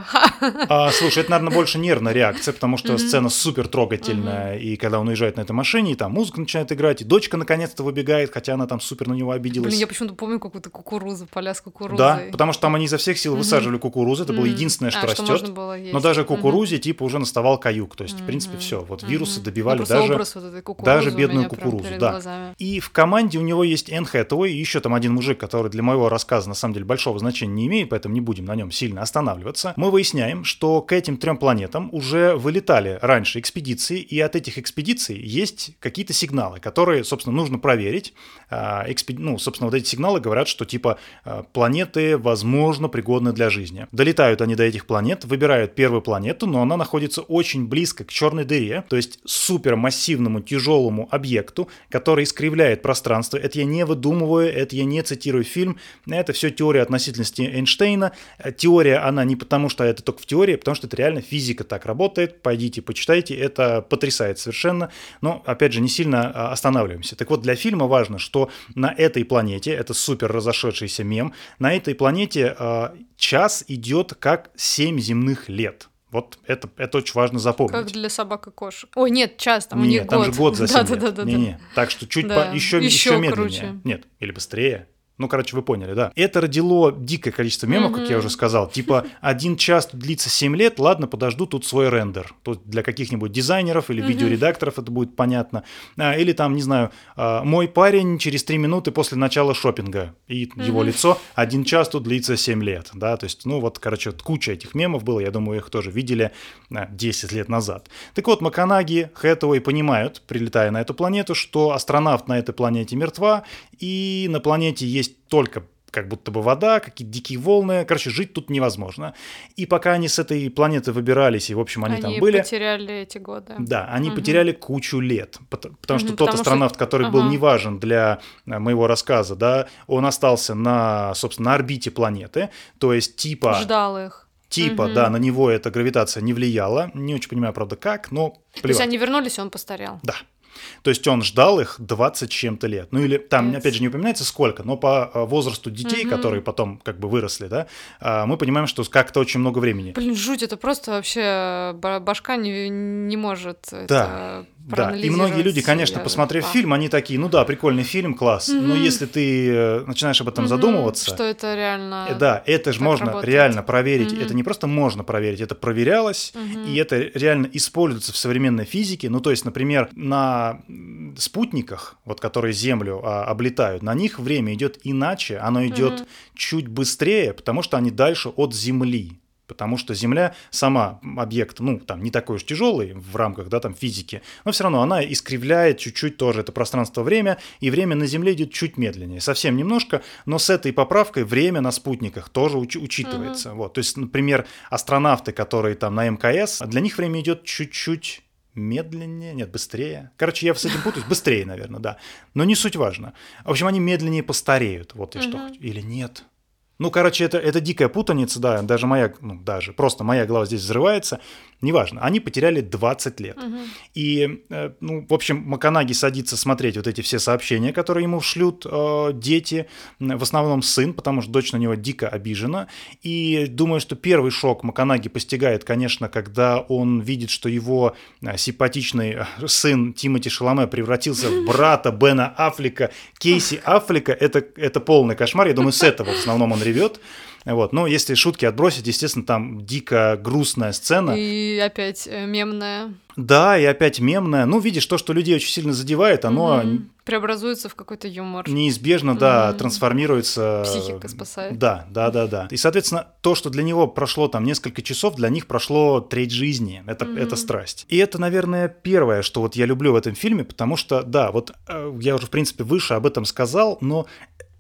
А, слушай, это, наверное, больше нервная реакция, потому что mm-hmm. сцена супер трогательная, mm-hmm. и когда он уезжает на этой машине, и там музыка начинает играть, и дочка наконец-то выбегает, хотя она там супер на него обиделась. Блин, я почему-то помню какую-то кукурузу, поля с кукурузой. Да, потому что там они изо всех сил mm-hmm. высаживали кукурузу, это mm-hmm. было единственное, что а, растет. Что Но даже кукурузе mm-hmm. типа уже наставал каюк, то есть, mm-hmm. в принципе, все. Вот вирусы mm-hmm. добивали ну, даже, вот даже бедную кукурузу. Да. И в команде у него есть Энн Хэтэуэй, и еще там один мужик, который для моего рассказа на самом деле большого значения не имеет, поэтому не будем на нем сильно останавливаться. Мы выясняем, выясняем, что к этим трем планетам уже вылетали раньше экспедиции, и от этих экспедиций есть какие-то сигналы, которые, собственно, нужно проверить. Экспеди... Ну, собственно, вот эти сигналы говорят, что типа планеты, возможно, пригодны для жизни. Долетают они до этих планет, выбирают первую планету, но она находится очень близко к черной дыре, то есть супермассивному тяжелому объекту, который искривляет пространство. Это я не выдумываю, это я не цитирую фильм, это все теория относительности Эйнштейна. Теория, она не потому, что это только в теории, потому что это реально физика так работает. Пойдите, почитайте, это потрясает совершенно. Но, опять же, не сильно останавливаемся. Так вот, для фильма важно, что на этой планете, это супер разошедшийся мем, на этой планете э, час идет как семь земных лет. Вот это, это очень важно запомнить. Как для собак и кошек. Ой, нет, час, там у них год. Нет, там же год за семь лет. Да, да, да, не, не. Так что чуть да. по, еще, еще, еще медленнее. Круче. Нет, или быстрее. Ну, короче, вы поняли, да. Это родило дикое количество мемов, mm-hmm. как я уже сказал. Типа, один час длится семь лет, ладно, подожду тут свой рендер. Тут для каких-нибудь дизайнеров или mm-hmm. видеоредакторов это будет понятно. Или там, не знаю, мой парень через три минуты после начала шопинга. И mm-hmm. его лицо, один час тут длится семь лет. Да, то есть, ну вот, короче, вот куча этих мемов было. Я думаю, их тоже видели десять лет назад. Так вот, Макконахи, Хэтэуэй понимают, прилетая на эту планету, что астронавт на этой планете мертва, и на планете есть только как будто бы вода, какие-то дикие волны. Короче, жить тут невозможно. И пока они с этой планеты выбирались, и, в общем, они, они там были... Они потеряли эти годы. Да, они угу. потеряли кучу лет. Потому, потому угу, что потому тот астронавт, что... который ага. был неважен для моего рассказа, да, он остался на, собственно, на орбите планеты. То есть типа... Ждал их. Типа, угу. да, на него эта гравитация не влияла. Не очень понимаю, правда, как, но плевать. То есть они вернулись, и он постарел. Да. То есть он ждал их двадцать с чем-то лет. Ну или там, yes. опять же, не упоминается сколько, но по возрасту детей, mm-hmm. которые потом как бы выросли, да, мы понимаем, что как-то очень много времени. Блин, жуть, это просто вообще башка не, не может да. это проанализировать. Да, и многие люди, конечно, я... посмотрев а. фильм, они такие, ну да, прикольный фильм, класс, mm-hmm. но если ты начинаешь об этом mm-hmm. задумываться... Что это реально... Да, это же можно работает. Реально проверить, mm-hmm. это не просто можно проверить, это проверялось, mm-hmm. и это реально используется в современной физике, ну то есть, например, на спутниках, вот, которые Землю а, облетают, на них время идет иначе, оно идет mm-hmm. чуть быстрее, потому что они дальше от Земли. Потому что Земля сама объект, ну, там, не такой уж тяжелый в рамках, да, там, физики, но все равно она искривляет чуть-чуть тоже это пространство-время, и время на Земле идет чуть медленнее, совсем немножко, но с этой поправкой время на спутниках тоже уч- учитывается. Mm-hmm. Вот. То есть, например, астронавты, которые там на эм ка эс, для них время идет чуть-чуть медленнее, нет, быстрее. Короче, я с этим путаюсь. Быстрее, наверное, да. Но не суть важно. В общем, они медленнее постареют. Вот я угу. что хочу. Или нет. Ну, короче, это, это дикая путаница, да. Даже моя, ну, даже просто моя голова здесь взрывается. Неважно. Они потеряли двадцать лет. Угу. И, ну, в общем, Макконахи садится смотреть вот эти все сообщения, которые ему шлют э, дети. В основном сын, потому что дочь на него дико обижена. И думаю, что первый шок Макконахи постигает, конечно, когда он видит, что его симпатичный сын Тимоти Шаламе превратился в брата Бена Аффлека, Кейси Аффлека. Это, это полный кошмар. Я думаю, с этого в основном он ревет. Вот. Но если шутки отбросить, естественно, там дико грустная сцена. И опять мемная. Да, и опять мемная. Ну, видишь, то, что людей очень сильно задевает, оно... Mm-hmm. Преобразуется в какой-то юмор. Неизбежно, да, mm-hmm. трансформируется. Психика спасает. Да, да, да, да. И, соответственно, то, что для него прошло там несколько часов, для них прошло треть жизни. Это, mm-hmm. это страсть. И это, наверное, первое, что вот я люблю в этом фильме, потому что, да, вот я уже, в принципе, выше об этом сказал, но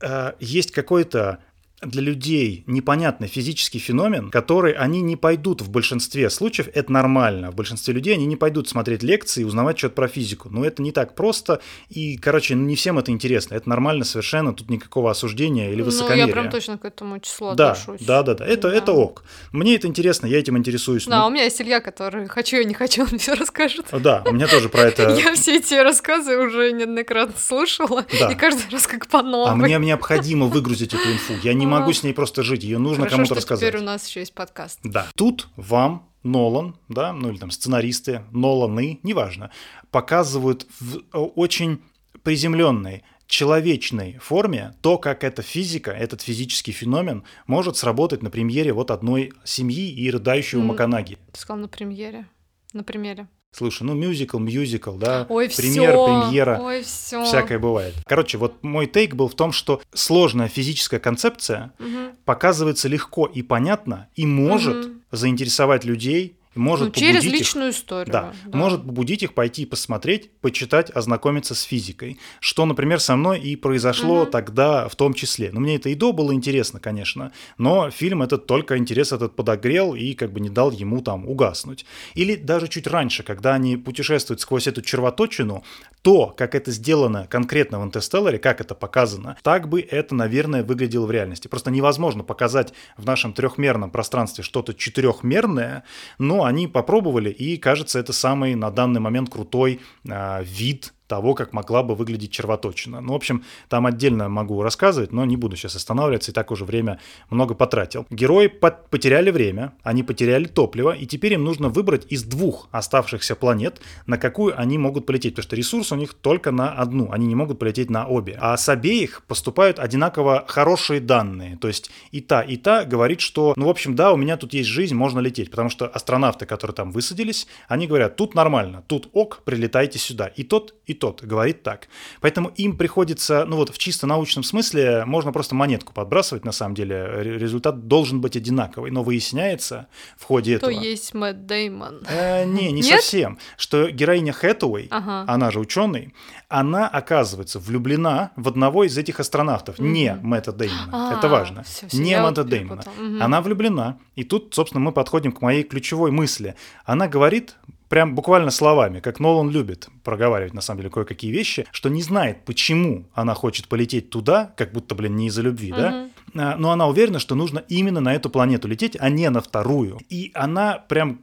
э, есть какой-то... для людей непонятный физический феномен, который они не пойдут в большинстве случаев, это нормально, в большинстве людей они не пойдут смотреть лекции и узнавать что-то про физику, но это не так просто, и, короче, не всем это интересно, это нормально совершенно, тут никакого осуждения или высокомерия. Ну, я прям точно к этому числу да, отношусь. Да, да, да, это, да. это ок. Мне это интересно, я этим интересуюсь. Да, ну... у меня есть Илья, который хочу, я не хочу, он все расскажет. Да, у меня тоже про это... Я все эти рассказы уже неоднократно слушала, и каждый раз как по новой. А мне необходимо выгрузить эту инфу, я не могу с ней просто жить, ее нужно хорошо, кому-то рассказать. Теперь у нас еще есть подкаст. Да. Тут вам Нолан, да, ну или там сценаристы, Ноланы, неважно, показывают в очень приземленной, человечной форме то, как эта физика, этот физический феномен может сработать на премьере вот одной семьи и рыдающего Макконахи. Ты сказал на премьере, на примере. Слушай, ну мюзикл, мюзикл, да, ой, премьера, всё, премьера, ой, всякое бывает. Короче, вот мой тейк был в том, что сложная физическая концепция угу. показывается легко и понятно, и может угу. заинтересовать людей, может ну, через побудить личную их, историю. Да, да. Может побудить их пойти посмотреть, почитать, ознакомиться с физикой. Что, например, со мной и произошло угу. тогда в том числе. Ну, мне это и до было интересно, конечно, но фильм этот только интерес этот подогрел и как бы не дал ему там угаснуть. Или даже чуть раньше, когда они путешествуют сквозь эту червоточину, то, как это сделано конкретно в «Интерстелларе», как это показано, так бы это, наверное, выглядело в реальности. Просто невозможно показать в нашем трехмерном пространстве что-то четырехмерное, но они попробовали, и, кажется, это самый на данный момент крутой э, вид того, как могла бы выглядеть червоточина. Ну, в общем, там отдельно могу рассказывать, но не буду сейчас останавливаться, и так уже время много потратил. Герои под- потеряли время, они потеряли топливо, и теперь им нужно выбрать из двух оставшихся планет, на какую они могут полететь, потому что ресурс у них только на одну, они не могут полететь на обе. А с обеих поступают одинаково хорошие данные, то есть и та, и та говорит, что, ну, в общем, да, у меня тут есть жизнь, можно лететь, потому что астронавты, которые там высадились, они говорят, тут нормально, тут ок, прилетайте сюда, и тот, и тот говорит так. Поэтому им приходится, ну вот в чисто научном смысле, можно просто монетку подбрасывать, на самом деле. Результат должен быть одинаковый, но выясняется в ходе этого... Кто есть Мэтт Дэймон? Э, не, не Нет? совсем. Что героиня Хэтэуэй, ага. она же ученый, она, оказывается, влюблена в одного из этих астронавтов. Mm-hmm. Не Мэтта Дэймона, А-а-а, это важно. Все, все, не Мэтта Дэймона. Угу. Она влюблена. И тут, собственно, мы подходим к моей ключевой мысли. Она говорит... Прям буквально словами, как Нолан любит проговаривать, на самом деле, кое-какие вещи, что не знает, почему она хочет полететь туда, как будто, блин, не из-за любви, mm-hmm. да? Но она уверена, что нужно именно на эту планету лететь, а не на вторую. И она прям,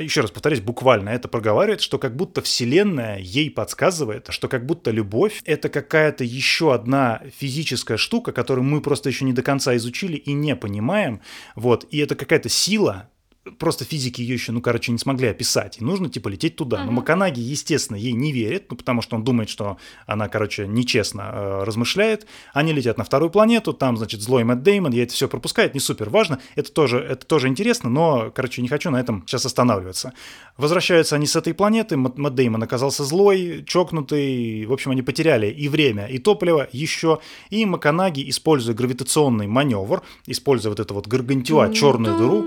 еще раз повторюсь, буквально это проговаривает, что как будто Вселенная ей подсказывает, что как будто любовь — это какая-то еще одна физическая штука, которую мы просто еще не до конца изучили и не понимаем, вот, и это какая-то сила, просто физики ее еще, ну, короче, не смогли описать. И нужно, типа, лететь туда. Но Макконахи, естественно, ей не верит, ну, потому что он думает, что она, короче, нечестно э, размышляет. Они летят на вторую планету, там, значит, злой Мэтт Дэймон, я это все пропускаю, это не супер важно, это тоже, это тоже интересно, но, короче, не хочу на этом сейчас останавливаться. Возвращаются они с этой планеты, Мэтт Дэймон оказался злой, чокнутый, в общем, они потеряли и время, и топливо еще, и Макконахи, используя гравитационный маневр, используя вот это вот гаргантюа, черную дыру,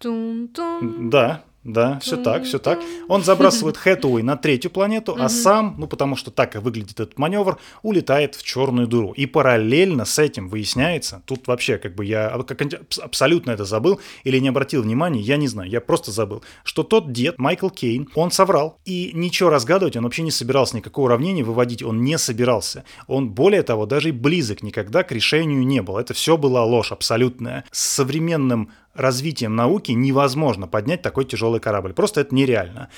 Тун-тун. Да, да, Тун-тун. все так, все так. Он забрасывает Хэтэуэй на третью планету, а сам, ну потому что так и выглядит этот маневр, улетает в черную дыру. И параллельно с этим выясняется, тут вообще как бы я абсолютно это забыл или не обратил внимания, я не знаю, я просто забыл, что тот дед, Майкл Кейн, он соврал. И ничего разгадывать он вообще не собирался, никакого уравнения выводить он не собирался. Он, более того, даже и близок никогда к решению не был. Это все была ложь абсолютная. С современным развитием науки невозможно поднять такой тяжелый корабль. Просто это нереально.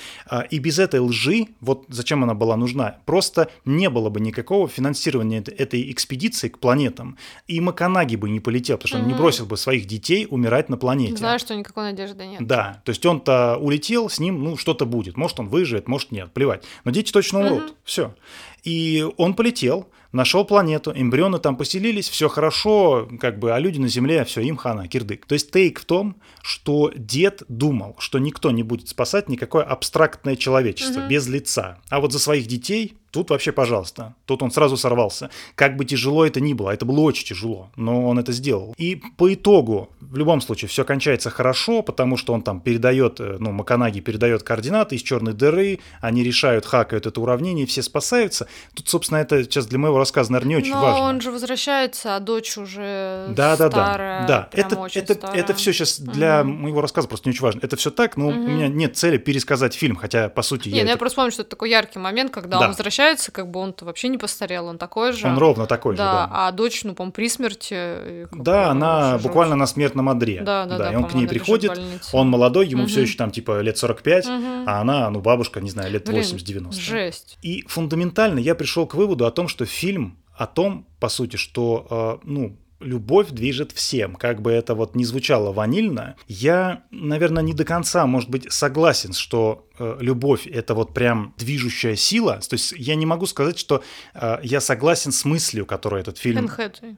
И без этой лжи, вот зачем она была нужна, просто не было бы никакого финансирования этой экспедиции к планетам. И Макконахи бы не полетел, потому что mm-hmm. он не бросил бы своих детей умирать на планете. Знаю, что никакой надежды нет. Да, то есть он-то улетел, с ним ну что-то будет. Может, он выживет, может, нет, плевать. Но дети точно умрут. Mm-hmm. Все. И он полетел, нашел планету, эмбрионы там поселились, все хорошо, как бы, а люди на Земле, все, им хана, кирдык. То есть тейк в том, что дед думал, что никто не будет спасать никакое абстрактное человечество, угу. без лица. А вот за своих детей... Тут вообще, пожалуйста, тут он сразу сорвался. Как бы тяжело это ни было, это было очень тяжело, но он это сделал. И по итогу, в любом случае, все кончается хорошо, потому что он там передает, ну, Макконахи передает координаты из черной дыры, они решают, хакают это уравнение, все спасаются. Тут, собственно, это сейчас для моего рассказа, наверное, не очень но важно. Но он же возвращается, а дочь уже да, старая, да, да. Да. Это, очень это, старая. Это все сейчас для угу. моего рассказа просто не очень важно. Это все так, но угу. у меня нет цели пересказать фильм, хотя, по сути, не, я... Нет, это... я просто помню, что это такой яркий момент, когда да. он возвращается, как бы он-то вообще не постарел, он такой же. Он ровно такой да, же, да. А дочь, ну, по-моему, при смерти. Да, она буквально на смертном одре. Да, да, да. да и он к ней приходит, он молодой, ему угу. все еще там типа лет сорок пять, угу. а она, ну, бабушка, не знаю, лет Блин, восемьдесят-девяносто. Жесть. И фундаментально я пришел к выводу о том, что фильм о том, по сути, что, э, ну, любовь движет всем, как бы это вот не звучало ванильно. Я, наверное, не до конца, может быть, согласен, что э, любовь — это вот прям движущая сила. То есть я не могу сказать, что э, я согласен с мыслью, которую этот фильм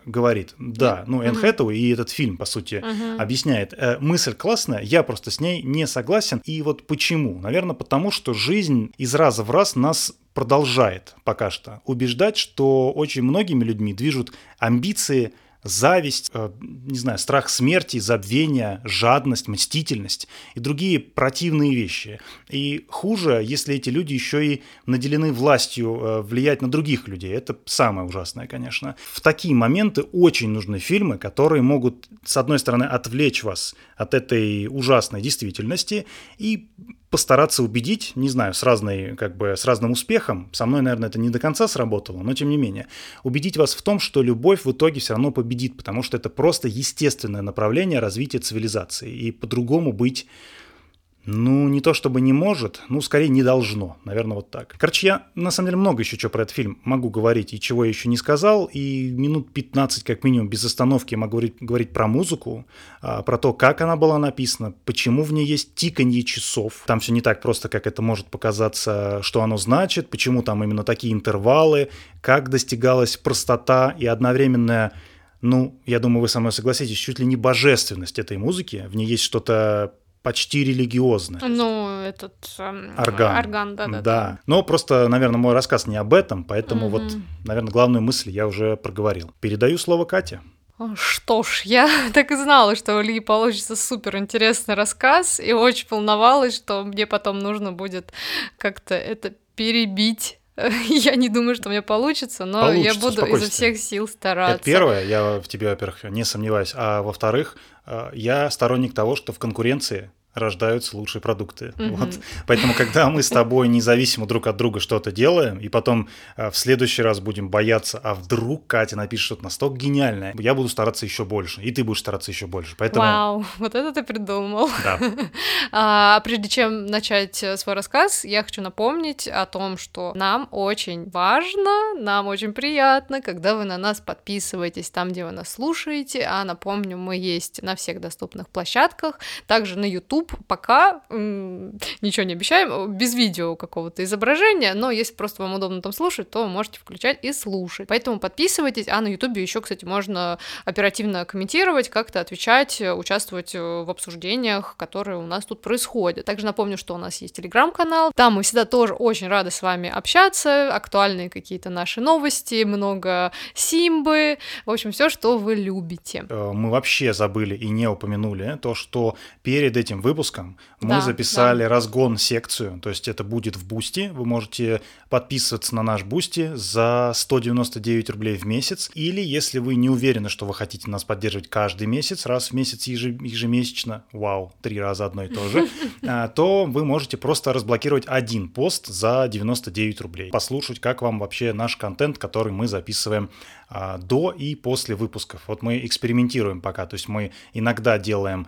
говорит. Да, Нет? ну Энн Хэтэуэй и этот фильм, по сути, угу. объясняет. Э, мысль классная, я просто с ней не согласен. И вот почему? Наверное, потому что жизнь из раза в раз нас... продолжает пока что убеждать, что очень многими людьми движут амбиции, зависть, э, не знаю, страх смерти, забвение, жадность, мстительность и другие противные вещи. И хуже, если эти люди еще и наделены властью э, влиять на других людей. Это самое ужасное, конечно. В такие моменты очень нужны фильмы, которые могут, с одной стороны, отвлечь вас от этой ужасной действительности и постараться убедить, не знаю, с разной, как бы, с разным успехом, со мной, наверное, это не до конца сработало, но тем не менее, убедить вас в том, что любовь в итоге все равно победит, потому что это просто естественное направление развития цивилизации, и по-другому быть, ну, не то чтобы не может, ну, скорее не должно, наверное, вот так. Короче, я, на самом деле, много еще чего про этот фильм могу говорить, и чего я еще не сказал, и минут пятнадцать, как минимум, без остановки я могу говорить, говорить про музыку, про то, как она была написана, почему в ней есть тиканье часов. Там все не так просто, как это может показаться, что оно значит, почему там именно такие интервалы, как достигалась простота и одновременная, ну, я думаю, вы со мной согласитесь, чуть ли не божественность этой музыки. В ней есть что-то почти религиозное. Ну, этот... Эм, орган. Орган, да, да, да. Да. Но просто, наверное, мой рассказ не об этом, поэтому mm-hmm. вот, наверное, главную мысль я уже проговорил. Передаю слово Кате. Что ж, я так и знала, что у Ильи получится суперинтересный рассказ, и очень волновалась, что мне потом нужно будет как-то это перебить. Я не думаю, что у меня получится, но получится, я буду изо всех сил стараться. Это первое, я в тебе, во-первых, не сомневаюсь, а во-вторых, я сторонник того, что в конкуренции рождаются лучшие продукты. Mm-hmm. Вот. Поэтому, когда мы с тобой независимо друг от друга что-то делаем, и потом э, в следующий раз будем бояться, а вдруг Катя напишет что-то настолько гениальное, я буду стараться еще больше, и ты будешь стараться еще больше. Поэтому... Вау, вот это ты придумал. Да. а, прежде чем начать свой рассказ, я хочу напомнить о том, что нам очень важно, нам очень приятно, когда вы на нас подписываетесь там, где вы нас слушаете, а напомню, мы есть на всех доступных площадках, также на YouTube. Пока м- ничего не обещаем, без видео какого-то изображения, но если просто вам удобно там слушать, то можете включать и слушать. Поэтому подписывайтесь, а на Ютубе еще, кстати, можно оперативно комментировать, как-то отвечать, участвовать в обсуждениях, которые у нас тут происходят. Также напомню, что у нас есть Телеграм-канал, там мы всегда тоже очень рады с вами общаться, актуальные какие-то наши новости, много симбы, в общем, все, что вы любите. Мы вообще забыли и не упомянули то, что перед этим выпуском мы да, записали да. разгон-секцию, то есть это будет в Boosty, вы можете подписываться на наш Boosty за сто девяносто девять рублей в месяц, или если вы не уверены, что вы хотите нас поддерживать каждый месяц, раз в месяц ежемесячно, вау, три раза одно и то же, то вы можете просто разблокировать один пост за девяносто девять рублей, послушать, как вам вообще наш контент, который мы записываем до и после выпусков. Вот мы экспериментируем пока, то есть мы иногда делаем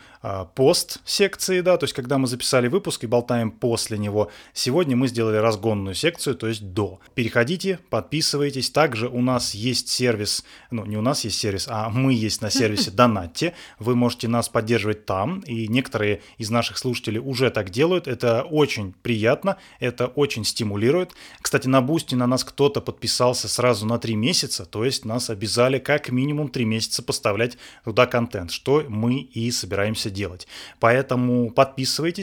пост-секцию, да, то есть когда мы записали выпуск и болтаем после него. Сегодня мы сделали разгонную секцию, то есть до. Переходите, подписывайтесь. Также у нас есть сервис, ну не у нас есть сервис, а мы есть на сервисе Донатте. Вы можете нас поддерживать там, и некоторые из наших слушателей уже так делают. Это очень приятно, это очень стимулирует. Кстати, на Boosty на нас кто-то подписался сразу на три месяца, то есть нас обязали как минимум три месяца поставлять туда контент, что мы и собираемся делать. Поэтому подписывайтесь,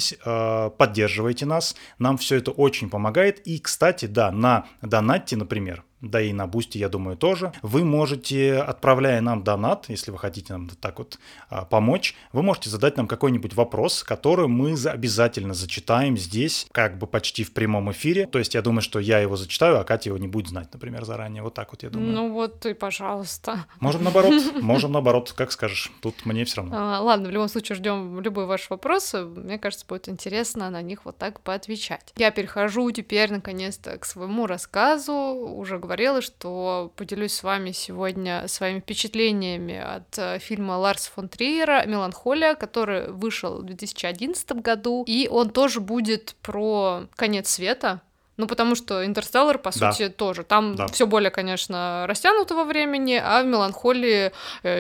поддерживайте нас, нам все это очень помогает. И, кстати, да, на Донатте, например, да и на Boosty, я думаю, тоже, вы можете, отправляя нам донат, если вы хотите нам так вот а, помочь, вы можете задать нам какой-нибудь вопрос, который мы обязательно зачитаем здесь, как бы почти в прямом эфире. То есть я думаю, что я его зачитаю, а Катя его не будет знать, например, заранее. Вот так вот, я думаю. Ну вот ты, пожалуйста. Можем наоборот, можем наоборот, как скажешь. Тут мне все равно. Ладно, в любом случае ждем любые ваши вопросы. Мне кажется, будет интересно на них вот так поотвечать. Я перехожу теперь, наконец-то, к своему рассказу. Уже говорю, говорила, что поделюсь с вами сегодня своими впечатлениями от фильма Ларса фон Триера «Меланхолия», который вышел в две тысячи одиннадцатом году, и он тоже будет про конец света. Ну, потому что «Интерстеллар», по да. сути, тоже. Там да. все более, конечно, растянуто во времени, а в «Меланхолии»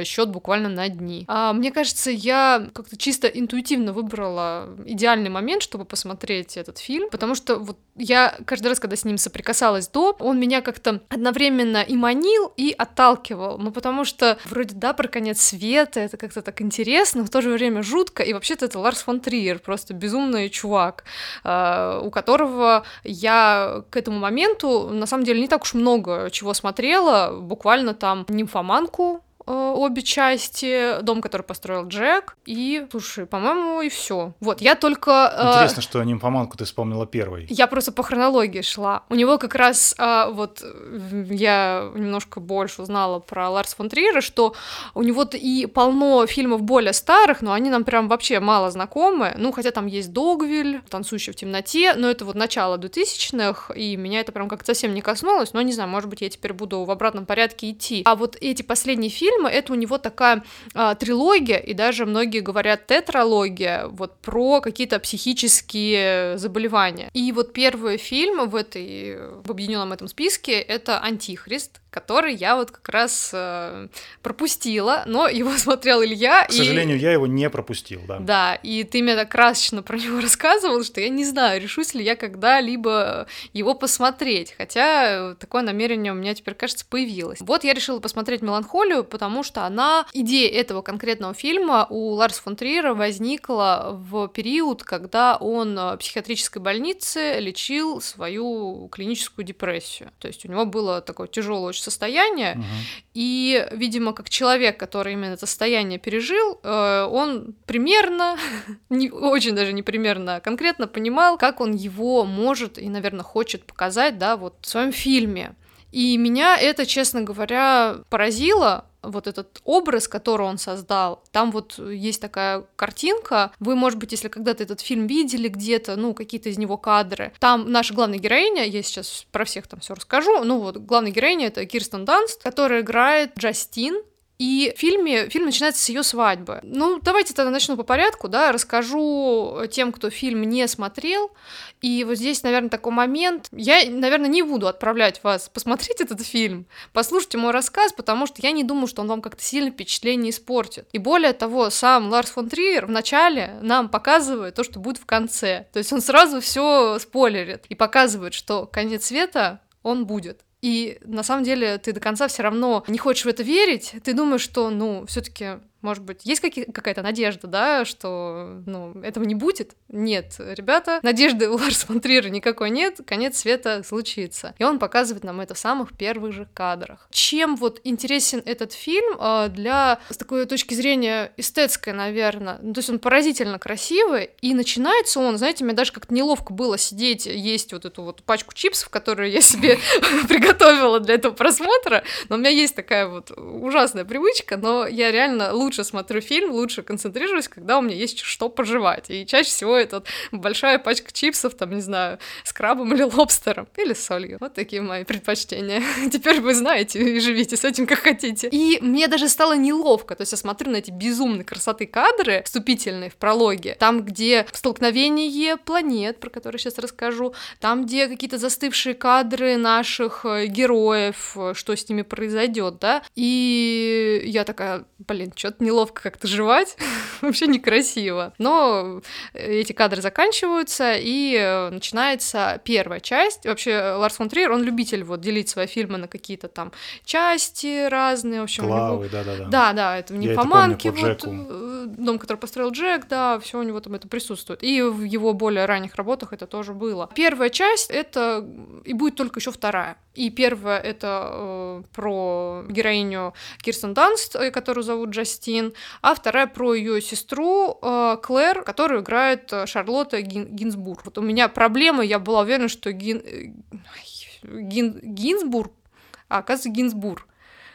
счет буквально на дни. А, мне кажется, я как-то чисто интуитивно выбрала идеальный момент, чтобы посмотреть этот фильм, потому что вот я каждый раз, когда с ним соприкасалась до, он меня как-то одновременно и манил, и отталкивал. Ну, потому что вроде, да, про конец света, это как-то так интересно, но в то же время жутко, и вообще-то это Ларс фон Триер, просто безумный чувак, у которого я к этому моменту, на самом деле, не так уж много чего смотрела, буквально там «Нимфоманку», обе части, «Дом, который построил Джек», и, слушай, по-моему, и все. Вот, я только... Интересно, э... что «Нимфоманку» ты вспомнила первой. Я просто по хронологии шла. У него как раз, э, вот, я немножко больше узнала про Ларса фон Триера, что у него-то и полно фильмов более старых, но они нам прям вообще мало знакомы. Ну, хотя там есть «Догвилль», «Танцующий в темноте», но это вот начало двухтысячных, и меня это прям как-то совсем не коснулось, но, не знаю, может быть, я теперь буду в обратном порядке идти. А вот эти последние фильмы, это у него такая а, трилогия, и даже многие говорят тетралогия, вот про какие-то психические заболевания. И вот первый фильм в этой, в объединенном этом списке, это «Антихрист», который я вот как раз э, пропустила, но его смотрел Илья. К и... сожалению, я его не пропустил, да. Да, и ты мне так красочно про него рассказывал, что я не знаю, решусь ли я когда-либо его посмотреть, хотя такое намерение у меня теперь, кажется, появилось. Вот я решила посмотреть «Меланхолию», потому что она, идея этого конкретного фильма у Ларса фон Триера возникла в период, когда он в психиатрической больнице лечил свою клиническую депрессию. То есть у него было такое тяжелое состояние, угу. И, видимо, как человек, который именно это состояние пережил, он примерно, не, очень даже не примерно, конкретно понимал, как он его может и, наверное, хочет показать, да, вот в своем фильме. И меня это, честно говоря, поразило, вот этот образ, который он создал. Там вот есть такая картинка, вы, может быть, если когда-то этот фильм видели где-то, ну, какие-то из него кадры, там наша главная героиня, я сейчас про всех там все расскажу, ну, вот, главная героиня — это Кирстен Данст, которая играет Джастин, и в фильме, фильм начинается с ее свадьбы. Ну, давайте тогда начну по порядку, да, расскажу тем, кто фильм не смотрел, и вот здесь, наверное, такой момент, я, наверное, не буду отправлять вас посмотреть этот фильм, послушайте мой рассказ, потому что я не думаю, что он вам как-то сильно впечатление испортит. И более того, сам Ларс фон Триер вначале нам показывает то, что будет в конце, то есть он сразу все спойлерит и показывает, что конец света он будет. И на самом деле ты до конца все равно не хочешь в это верить, ты думаешь, что, ну, все-таки, может быть, есть какая-то надежда, да, что, ну, этого не будет? Нет, ребята, надежды у Ларса фон Триера никакой нет, конец света случится. И он показывает нам это в самых первых же кадрах. Чем вот интересен этот фильм для, с такой точки зрения эстетской, наверное, то есть он поразительно красивый, и начинается он, знаете, мне даже как-то неловко было сидеть, есть вот эту вот пачку чипсов, которую я себе приготовила для этого просмотра, но у меня есть такая вот ужасная привычка, но я реально лучше Лучше смотрю фильм, лучше концентрируюсь, когда у меня есть что пожевать. И чаще всего это вот большая пачка чипсов, там, не знаю, с крабом или лобстером, или с солью. Вот такие мои предпочтения. Теперь вы знаете и живите с этим, как хотите. И мне даже стало неловко. То есть я смотрю на эти безумные красоты кадры, вступительные в прологе, там, где столкновение планет, про которые сейчас расскажу, там, где какие-то застывшие кадры наших героев, что с ними произойдет, да. И я такая, блин, что-то неловко как-то жевать, вообще некрасиво. Но эти кадры заканчиваются, и начинается первая часть. Вообще, Ларс фон Триер, он любитель вот делить свои фильмы на какие-то там части разные. В общем, главы, да-да-да. Да-да, это в «Нимфоманке», вот, «Дом, который построил Джек», да, все у него там это присутствует. И в его более ранних работах это тоже было. Первая часть — это... и будет только еще вторая. И первая — это э, про героиню Кирстен Данст, которую зовут Джастин, а вторая про ее сестру э, Клэр, которую играет Шарлотта Генсбур. Вот у меня проблема, я была уверена, что Гин... Гин... Гинзбург, а оказывается Гинзбур.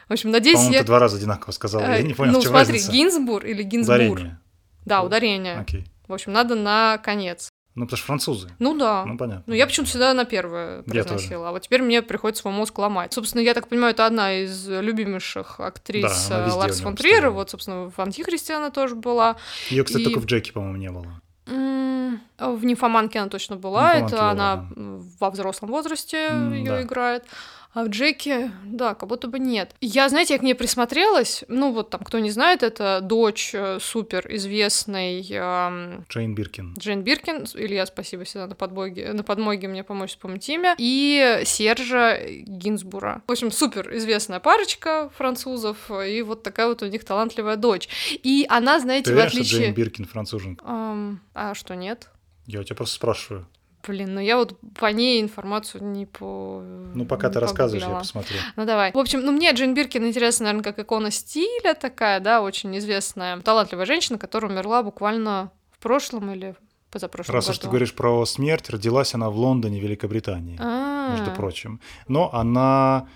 В общем, надеюсь, По-моему, я... ты два раза одинаково сказала, э, я не понял, ну, в чем смотри, разница. Ну, смотри, Гинзбур или Гинзбур. Ударение. Да, ударение. Окей. В общем, надо на конец. Ну, потому что французы. Ну да. Ну, понятно. Ну, я почему-то всегда на первое произносила. А вот теперь мне приходится свой мозг ломать. Собственно, я так понимаю, это одна из любимейших актрис да, Ларса фон Триера. Вот, собственно, в «Антихристе» она тоже была. Ее, кстати, и... только в «Джеке», по-моему, не было. В «Нимфоманке» она точно была. Это была, она да. во взрослом возрасте mm, ее да. играет. А в «Джеке», да, как будто бы нет. Я, знаете, я к ней присмотрелась. Ну, вот там, кто не знает, это дочь суперизвестной... Эм... Джейн Биркин. Джейн Биркин. Илья, спасибо всегда на подмоге, на подмоге мне помочь вспомнить имя. И Сержа Гинзбура. В общем, суперизвестная парочка французов. И вот такая вот у них талантливая дочь. И она, знаете, ты в отличие... Ты уверен, что Джейн Биркин француженка? Эм... А что, нет? Я тебя просто спрашиваю. Блин, ну я вот по ней информацию не по... Ну, пока ты рассказываешь, я посмотрю. Ну, давай. В общем, ну мне Джейн Биркин интересна, наверное, как икона стиля такая, да, очень известная, талантливая женщина, которая умерла буквально в прошлом или позапрошлом году. Раз уж ты говоришь про смерть, родилась она в Лондоне, Великобритании, между прочим. Но она...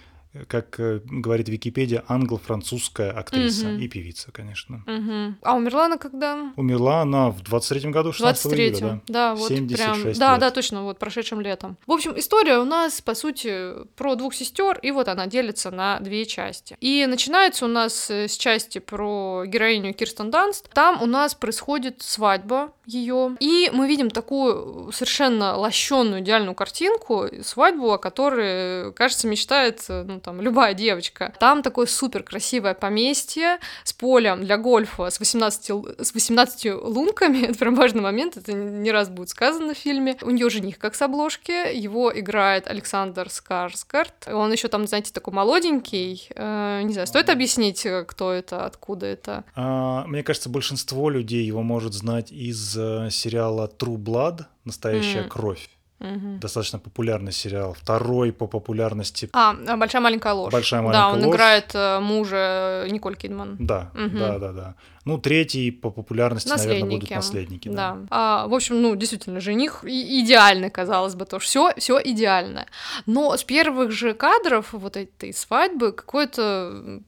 Как говорит Википедия, англо-французская актриса uh-huh. и певица, конечно. Uh-huh. А умерла она когда? Умерла она в двадцать третьем году, шестнадцатого июля, да? Да, вот семьдесят шесть прям... Да, лет. Да, точно, вот прошедшим летом. В общем, история у нас, по сути, про двух сестер, и вот она делится на две части. И начинается у нас с части про героиню Кирстен Данст. Там у нас происходит свадьба ее, и мы видим такую совершенно лощенную идеальную картинку, свадьбу, о которой, кажется, мечтает... Ну, там, любая девочка. Там такое супер красивое поместье с полем для гольфа с восемнадцатью лунками. Это прям важный момент, это не раз будет сказано в фильме. У нее жених как с обложки, его играет Александр Скарсгард. Он еще там, знаете, такой молоденький. Не знаю, стоит объяснить, кто это, откуда это? Мне кажется, большинство людей его может знать из сериала True Blood «Настоящая mm. кровь». Угу. Достаточно популярный сериал. Второй по популярности. А, «Большая маленькая ложь». «Большая маленькая ложь». Да, он ложь. играет мужа Николь Кидман. Да, угу. да, да, да. Ну, третий по популярности, наследники. Наверное, будут «Наследники». Да. Да. А, в общем, ну, действительно, жених идеальный, казалось бы, тоже. Все, все идеально. Но с первых же кадров вот этой свадьбы какое-то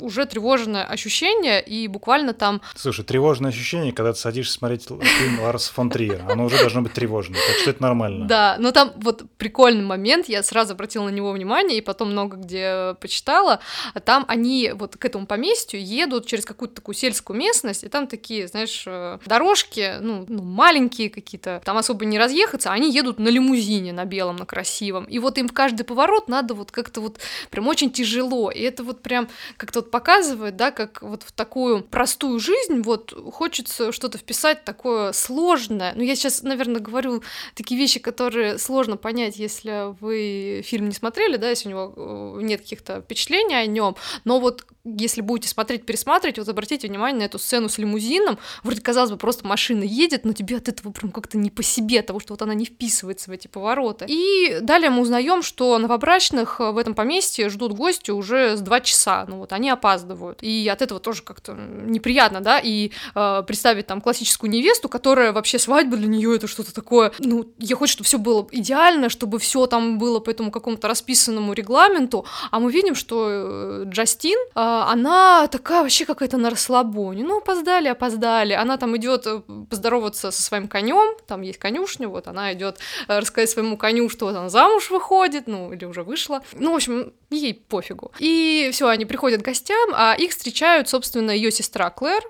уже тревожное ощущение, и буквально там... Слушай, тревожное ощущение, когда ты садишься смотреть фильм Ларс фон Триера. Оно уже должно быть тревожное, так что это нормально. Да, но там вот прикольный момент, я сразу обратила на него внимание, и потом много где почитала. Там они вот к этому поместью едут через какую-то такую сельскую местность, и там такие, знаешь, дорожки, ну, ну маленькие какие-то, там особо не разъехаться, они едут на лимузине, на белом, на красивом, и вот им в каждый поворот надо вот как-то вот прям очень тяжело, и это вот прям как-то вот показывает, да, как вот в такую простую жизнь вот хочется что-то вписать такое сложное, ну я сейчас, наверное, говорю такие вещи, которые сложно понять, если вы фильм не смотрели, да, если у него нет каких-то впечатлений о нем, но вот если будете смотреть, пересматривать, вот обратите внимание на эту сцену с лимузином. Вроде, казалось бы, просто машина едет, но тебе от этого прям как-то не по себе, того, что вот она не вписывается в эти повороты. И далее мы узнаем, что новобрачных в этом поместье ждут гости уже с два часа. Ну вот, они опаздывают. И от этого тоже как-то неприятно, да, и э, представить там классическую невесту, которая вообще свадьба для нее это что-то такое. Ну, я хочу, чтобы все было идеально, чтобы все там было по этому какому-то расписанному регламенту. А мы видим, что Джастин... Э, она такая вообще какая-то на расслабоне. Ну, опоздали, опоздали. Она там идет поздороваться со своим конем. Там есть конюшня, вот она идет рассказать своему коню, что она замуж выходит, ну, или уже вышла. Ну, в общем, ей пофигу. И все, они приходят к гостям, а их встречают, собственно, ее сестра Клэр,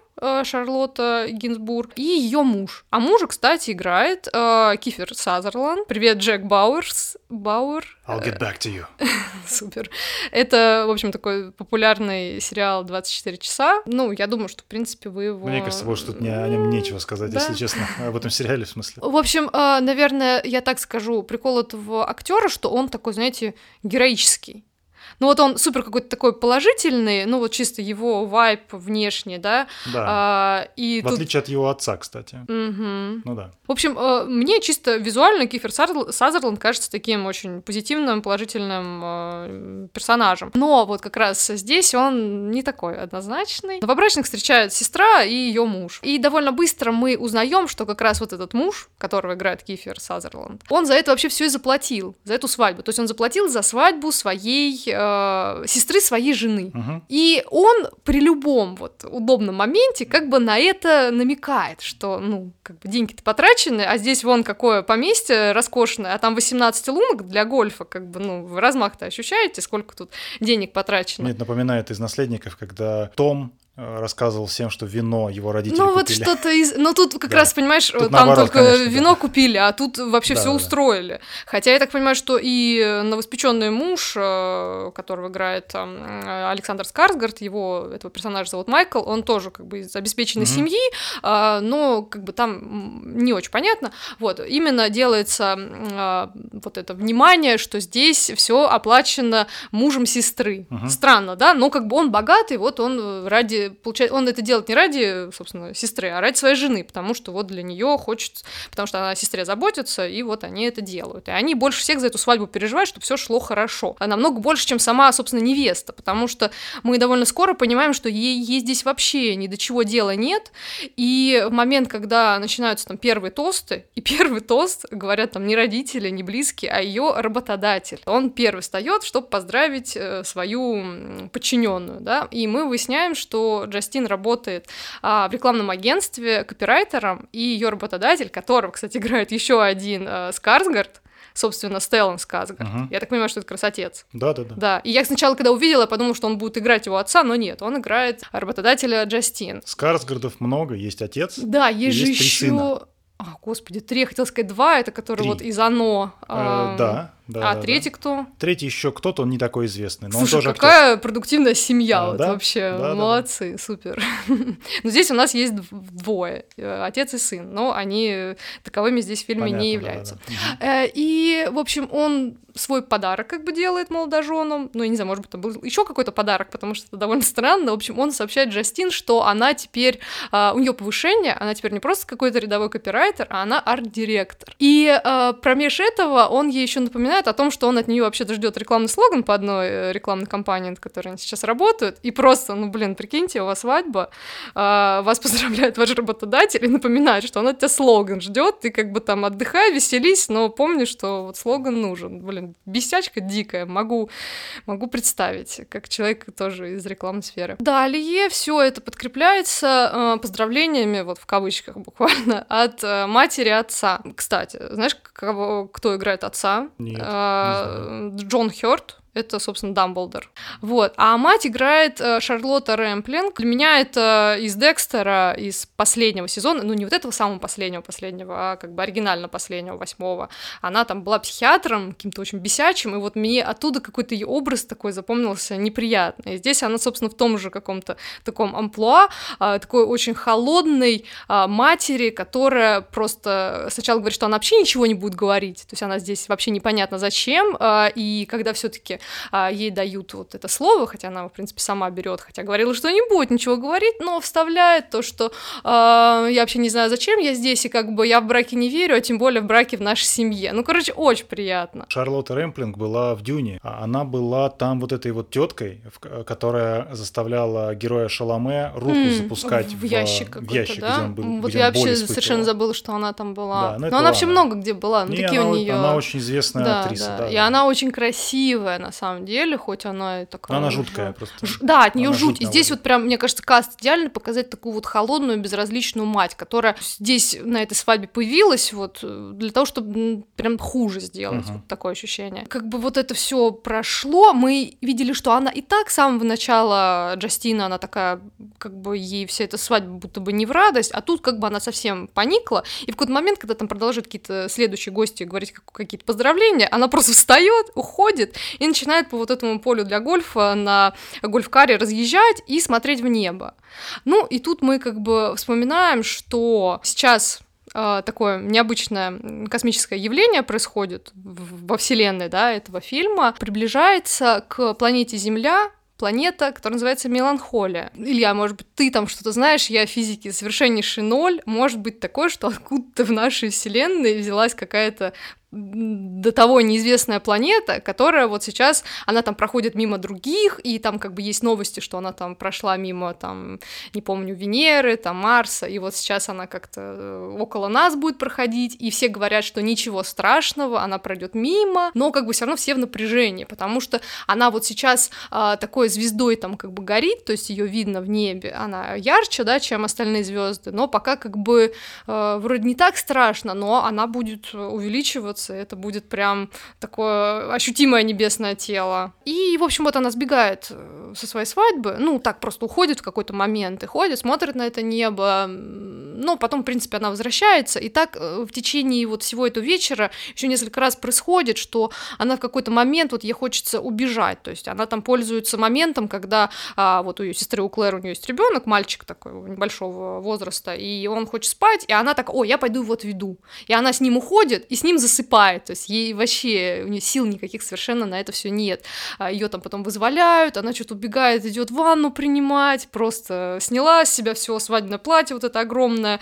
Шарлотта Генсбур, и ее муж. А мужа, кстати, играет э, Кифер Сазерленд. Привет, Джек Бауэрс. Бауэр. I'll get back to you. Супер. Это, в общем, такой популярный сериал «двадцать четыре часа». Ну, я думаю, что, в принципе, вы его... Мне кажется, больше тут не, о нем нечего сказать, да? Если честно, об этом сериале, в смысле. В общем, э, наверное, я так скажу, прикол этого актера, что он такой, знаете, героический. Ну вот он супер какой-то такой положительный, ну вот чисто его вайб внешний, да? Да, а, и в тут... отличие от его отца, кстати. Угу. Ну да. В общем, мне чисто визуально Кифер Сазерленд кажется таким очень позитивным, положительным персонажем. Но вот как раз здесь он не такой однозначный. Новобрачных встречает сестра и ее муж. И довольно быстро мы узнаем, что как раз вот этот муж, которого играет Кифер Сазерленд, он за это вообще все и заплатил, за эту свадьбу. То есть он заплатил за свадьбу своей... сестры своей жены. Uh-huh. И он при любом вот удобном моменте как бы на это намекает, что, ну, как бы деньги-то потрачены, а здесь вон какое поместье роскошное, а там восемнадцать лунок для гольфа, как бы, ну, в размах-то ощущаете, сколько тут денег потрачено. Мне это напоминает из «Наследников», когда Том рассказывал всем, что вино его родители ну, купили. Ну вот что-то из... Ну тут как да. раз, понимаешь, тут там наоборот, только конечно, вино да. купили, а тут вообще да, все да. устроили. Хотя я так понимаю, что и новоспеченный муж, которого играет Александр Скарсгард, его, этого персонажа зовут Майкл, он тоже как бы из обеспеченной mm-hmm. семьи, но как бы там не очень понятно. Вот, именно делается вот это внимание, что здесь все оплачено мужем сестры. Mm-hmm. Странно, да? Но как бы он богатый, вот он ради ради, получается, он это делает не ради, собственно, сестры, а ради своей жены, потому что вот для нее хочется, потому что она о сестре заботится, и вот они это делают. И они больше всех за эту свадьбу переживают, чтобы все шло хорошо. А намного больше, чем сама, собственно, невеста, потому что мы довольно скоро понимаем, что ей, ей здесь вообще ни до чего дела нет, и в момент, когда начинаются там первые тосты, и первый тост говорят там не родители, не близкие, а ее работодатель. Он первый встает, чтобы поздравить свою подчиненную, да, и мы выясняем, что Джастин работает а, в рекламном агентстве копирайтером, и ее работодатель, которого, кстати, играет еще один а, Скарсгард, собственно, Стеллан Скарсгард. Uh-huh. Я так понимаю, что это красотец. Да-да-да. Да. И я сначала, когда увидела, подумала, что он будет играть его отца, но нет, он играет работодателя Джастин. Скарсгардов много, есть отец. Да, есть же еще. А, господи, три, я хотела сказать, два, это который три. Вот из «Оно». Э, э, да, да. А да, третий да. кто? Третий еще кто-то, он не такой известный, но слушай, он тоже какая актер. Продуктивная семья, а, вот да? вообще, да, молодцы, да, да. Супер. Но здесь у нас есть двое, отец и сын, но они таковыми здесь в фильме понятно, не являются. Да, да. И, в общем, он свой подарок как бы делает молодоженам, ну, я не знаю, может быть, там был еще какой-то подарок, потому что это довольно странно. В общем, он сообщает Джастин, что она теперь, у нее повышение, она теперь не просто какой-то рядовой копирайтер, а она арт-директор. И промеж этого он ей еще напоминает о том, что он от нее вообще-то ждет рекламный слоган по одной рекламной кампании, над которой они сейчас работают, и просто, ну, блин, прикиньте, у вас свадьба, вас поздравляет ваш работодатель и напоминает, что он от тебя слоган ждет, ты как бы там отдыхай, веселись, но помни, что вот слоган нужен, блин. Бесячка дикая, могу, могу представить, как человек тоже из рекламной сферы. Далее все это подкрепляется э, поздравлениями, вот в кавычках буквально, от э, матери отца. Кстати, знаешь, кого, кто играет отца? Нет, э, не знаю. Джон Хёрд. Это, собственно, Дамблдор. Вот. А мать играет э, Шарлотта Рэмплинг. Для меня это из Декстера, из последнего сезона, ну, не вот этого самого последнего-последнего, а как бы оригинально последнего, восьмого. Она там была психиатром, каким-то очень бесячим, и вот мне оттуда какой-то ее образ такой запомнился неприятный. И здесь она, собственно, в том же каком-то таком амплуа, э, такой очень холодной э, матери, которая просто сначала говорит, что она вообще ничего не будет говорить, то есть она здесь вообще непонятно зачем, э, и когда все-таки ей дают вот это слово, хотя она, в принципе, сама берет, хотя говорила, что не будет ничего говорить, но вставляет то, что э, я вообще не знаю, зачем я здесь, и как бы я в браке не верю, а тем более в браке в нашей семье. Ну, короче, очень приятно. Шарлотта Рэмплинг была в «Дюне», она была там вот этой вот теткой, которая заставляла героя Шаламе руку mm, запускать в, в ящик, в ящик да? где он был, вот где я он вообще совершенно забыла, что она там была. Да, но но она вообще много где была, но не, такие она, у нее... Она очень известная да, актриса. Да. Да, и да. она очень красивая, на самом деле, хоть она и такая... Она жуткая просто. Ж... Да, от нее она жуть. И здесь вот прям, мне кажется, каст идеально показать такую вот холодную, безразличную мать, которая здесь на этой свадьбе появилась вот для того, чтобы прям хуже сделать. Uh-huh. Вот такое ощущение. Как бы вот это все прошло, мы видели, что она и так с самого начала Джастина, она такая, как бы ей вся эта свадьба будто бы не в радость, а тут как бы она совсем поникла, и в какой-то момент, когда там продолжают какие-то следующие гости говорить какие-то поздравления, она просто встает, уходит, и начинает начинает по вот этому полю для гольфа на гольф-каре разъезжать и смотреть в небо. Ну, и тут мы как бы вспоминаем, что сейчас э, такое необычное космическое явление происходит в, во вселенной, да, этого фильма, приближается к планете Земля, планета, которая называется Меланхолия. Илья, может быть, ты там что-то знаешь, я физики совершеннейший ноль, может быть такое, что откуда-то в нашей вселенной взялась какая-то до того неизвестная планета, которая вот сейчас, она там проходит мимо других, и там как бы есть новости, что она там прошла мимо, там, не помню, Венеры, там, Марса, и вот сейчас она как-то около нас будет проходить, и все говорят, что ничего страшного, она пройдет мимо, но как бы все равно все в напряжении, потому что она вот сейчас а, такой звездой там как бы горит, то есть ее видно в небе, она ярче, да, чем остальные звезды, но пока как бы а, вроде не так страшно, но она будет увеличиваться, это будет прям такое ощутимое небесное тело. И, в общем, вот она сбегает со своей свадьбы, ну, так просто уходит в какой-то момент, и ходит, смотрит на это небо, но потом, в принципе, она возвращается, и так в течение вот всего этого вечера еще несколько раз происходит, что она в какой-то момент, вот ей хочется убежать, то есть она там пользуется моментом, когда а, вот у ее сестры, у Клэр, у нее есть ребенок, мальчик такой небольшого возраста, и он хочет спать, и она так, о, я пойду его отведу, и она с ним уходит, и с ним засыпает. засыпает, то есть ей вообще, у нее сил никаких совершенно на это все нет. Ее там потом вызволяют, она что-то убегает, идет ванну принимать, просто сняла с себя все свадебное платье, вот это огромное,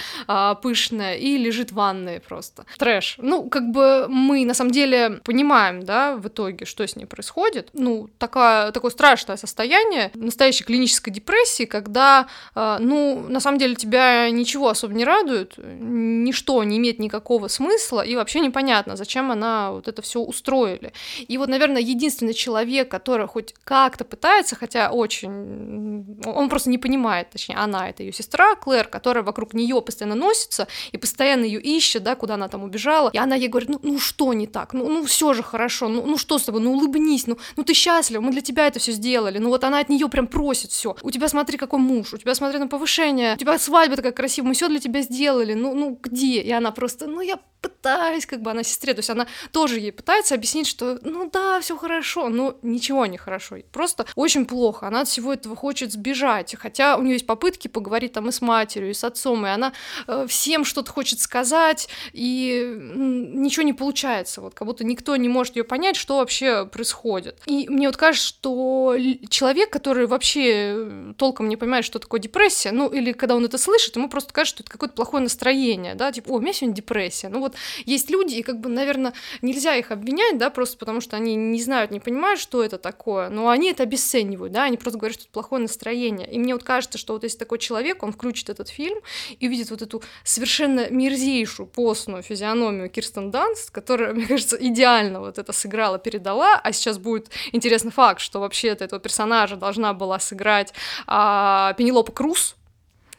пышное, и лежит в ванной просто. Трэш. Ну, как бы мы на самом деле понимаем, да, в итоге, что с ней происходит. Ну, такая, такое страшное состояние настоящей клинической депрессии, когда, ну, на самом деле тебя ничего особо не радует, ничто не имеет никакого смысла, и вообще непонятно, зачем она вот это все устроили. И вот, наверное, единственный человек, который хоть как-то пытается, хотя очень... Он просто не понимает, точнее, она, это ее сестра Клэр, которая вокруг нее постоянно носится и постоянно ее ищет, да, куда она там убежала, и она ей говорит, ну, ну что не так, ну, ну все же хорошо, ну, ну что с тобой, ну улыбнись, ну, ну ты счастлива, мы для тебя это все сделали, ну вот она от нее прям просит все, у тебя смотри какой муж, у тебя смотри на повышение, у тебя свадьба такая красивая, мы все для тебя сделали, ну, ну где? И она просто, ну я пытаюсь, как бы она сестре, то есть она тоже ей пытается объяснить, что ну да, все хорошо, но ничего не хорошо, просто очень плохо, она от всего этого хочет сбежать, хотя у нее есть попытки поговорить там и с матерью, и с отцом, и она э, всем что-то хочет сказать, и ничего не получается, вот как будто никто не может ее понять, что вообще происходит. И мне вот кажется, что человек, который вообще толком не понимает, что такое депрессия, ну или когда он это слышит, ему просто кажется, что это какое-то плохое настроение, да, типа, о, у меня сегодня депрессия, ну вот есть люди, и как бы, наверное, нельзя их обвинять, да, просто потому что они не знают, не понимают, что это такое, но они это обесценивают, да, они просто говорят, что это плохое настроение, и мне вот кажется, что вот если такой человек, он включит этот фильм и увидит вот эту совершенно мерзейшую постную физиономию Кирстен Данст, которая, мне кажется, идеально вот это сыграла, передала, а сейчас будет интересный факт, что вообще-то этого персонажа должна была сыграть а, Пенелопа Круз,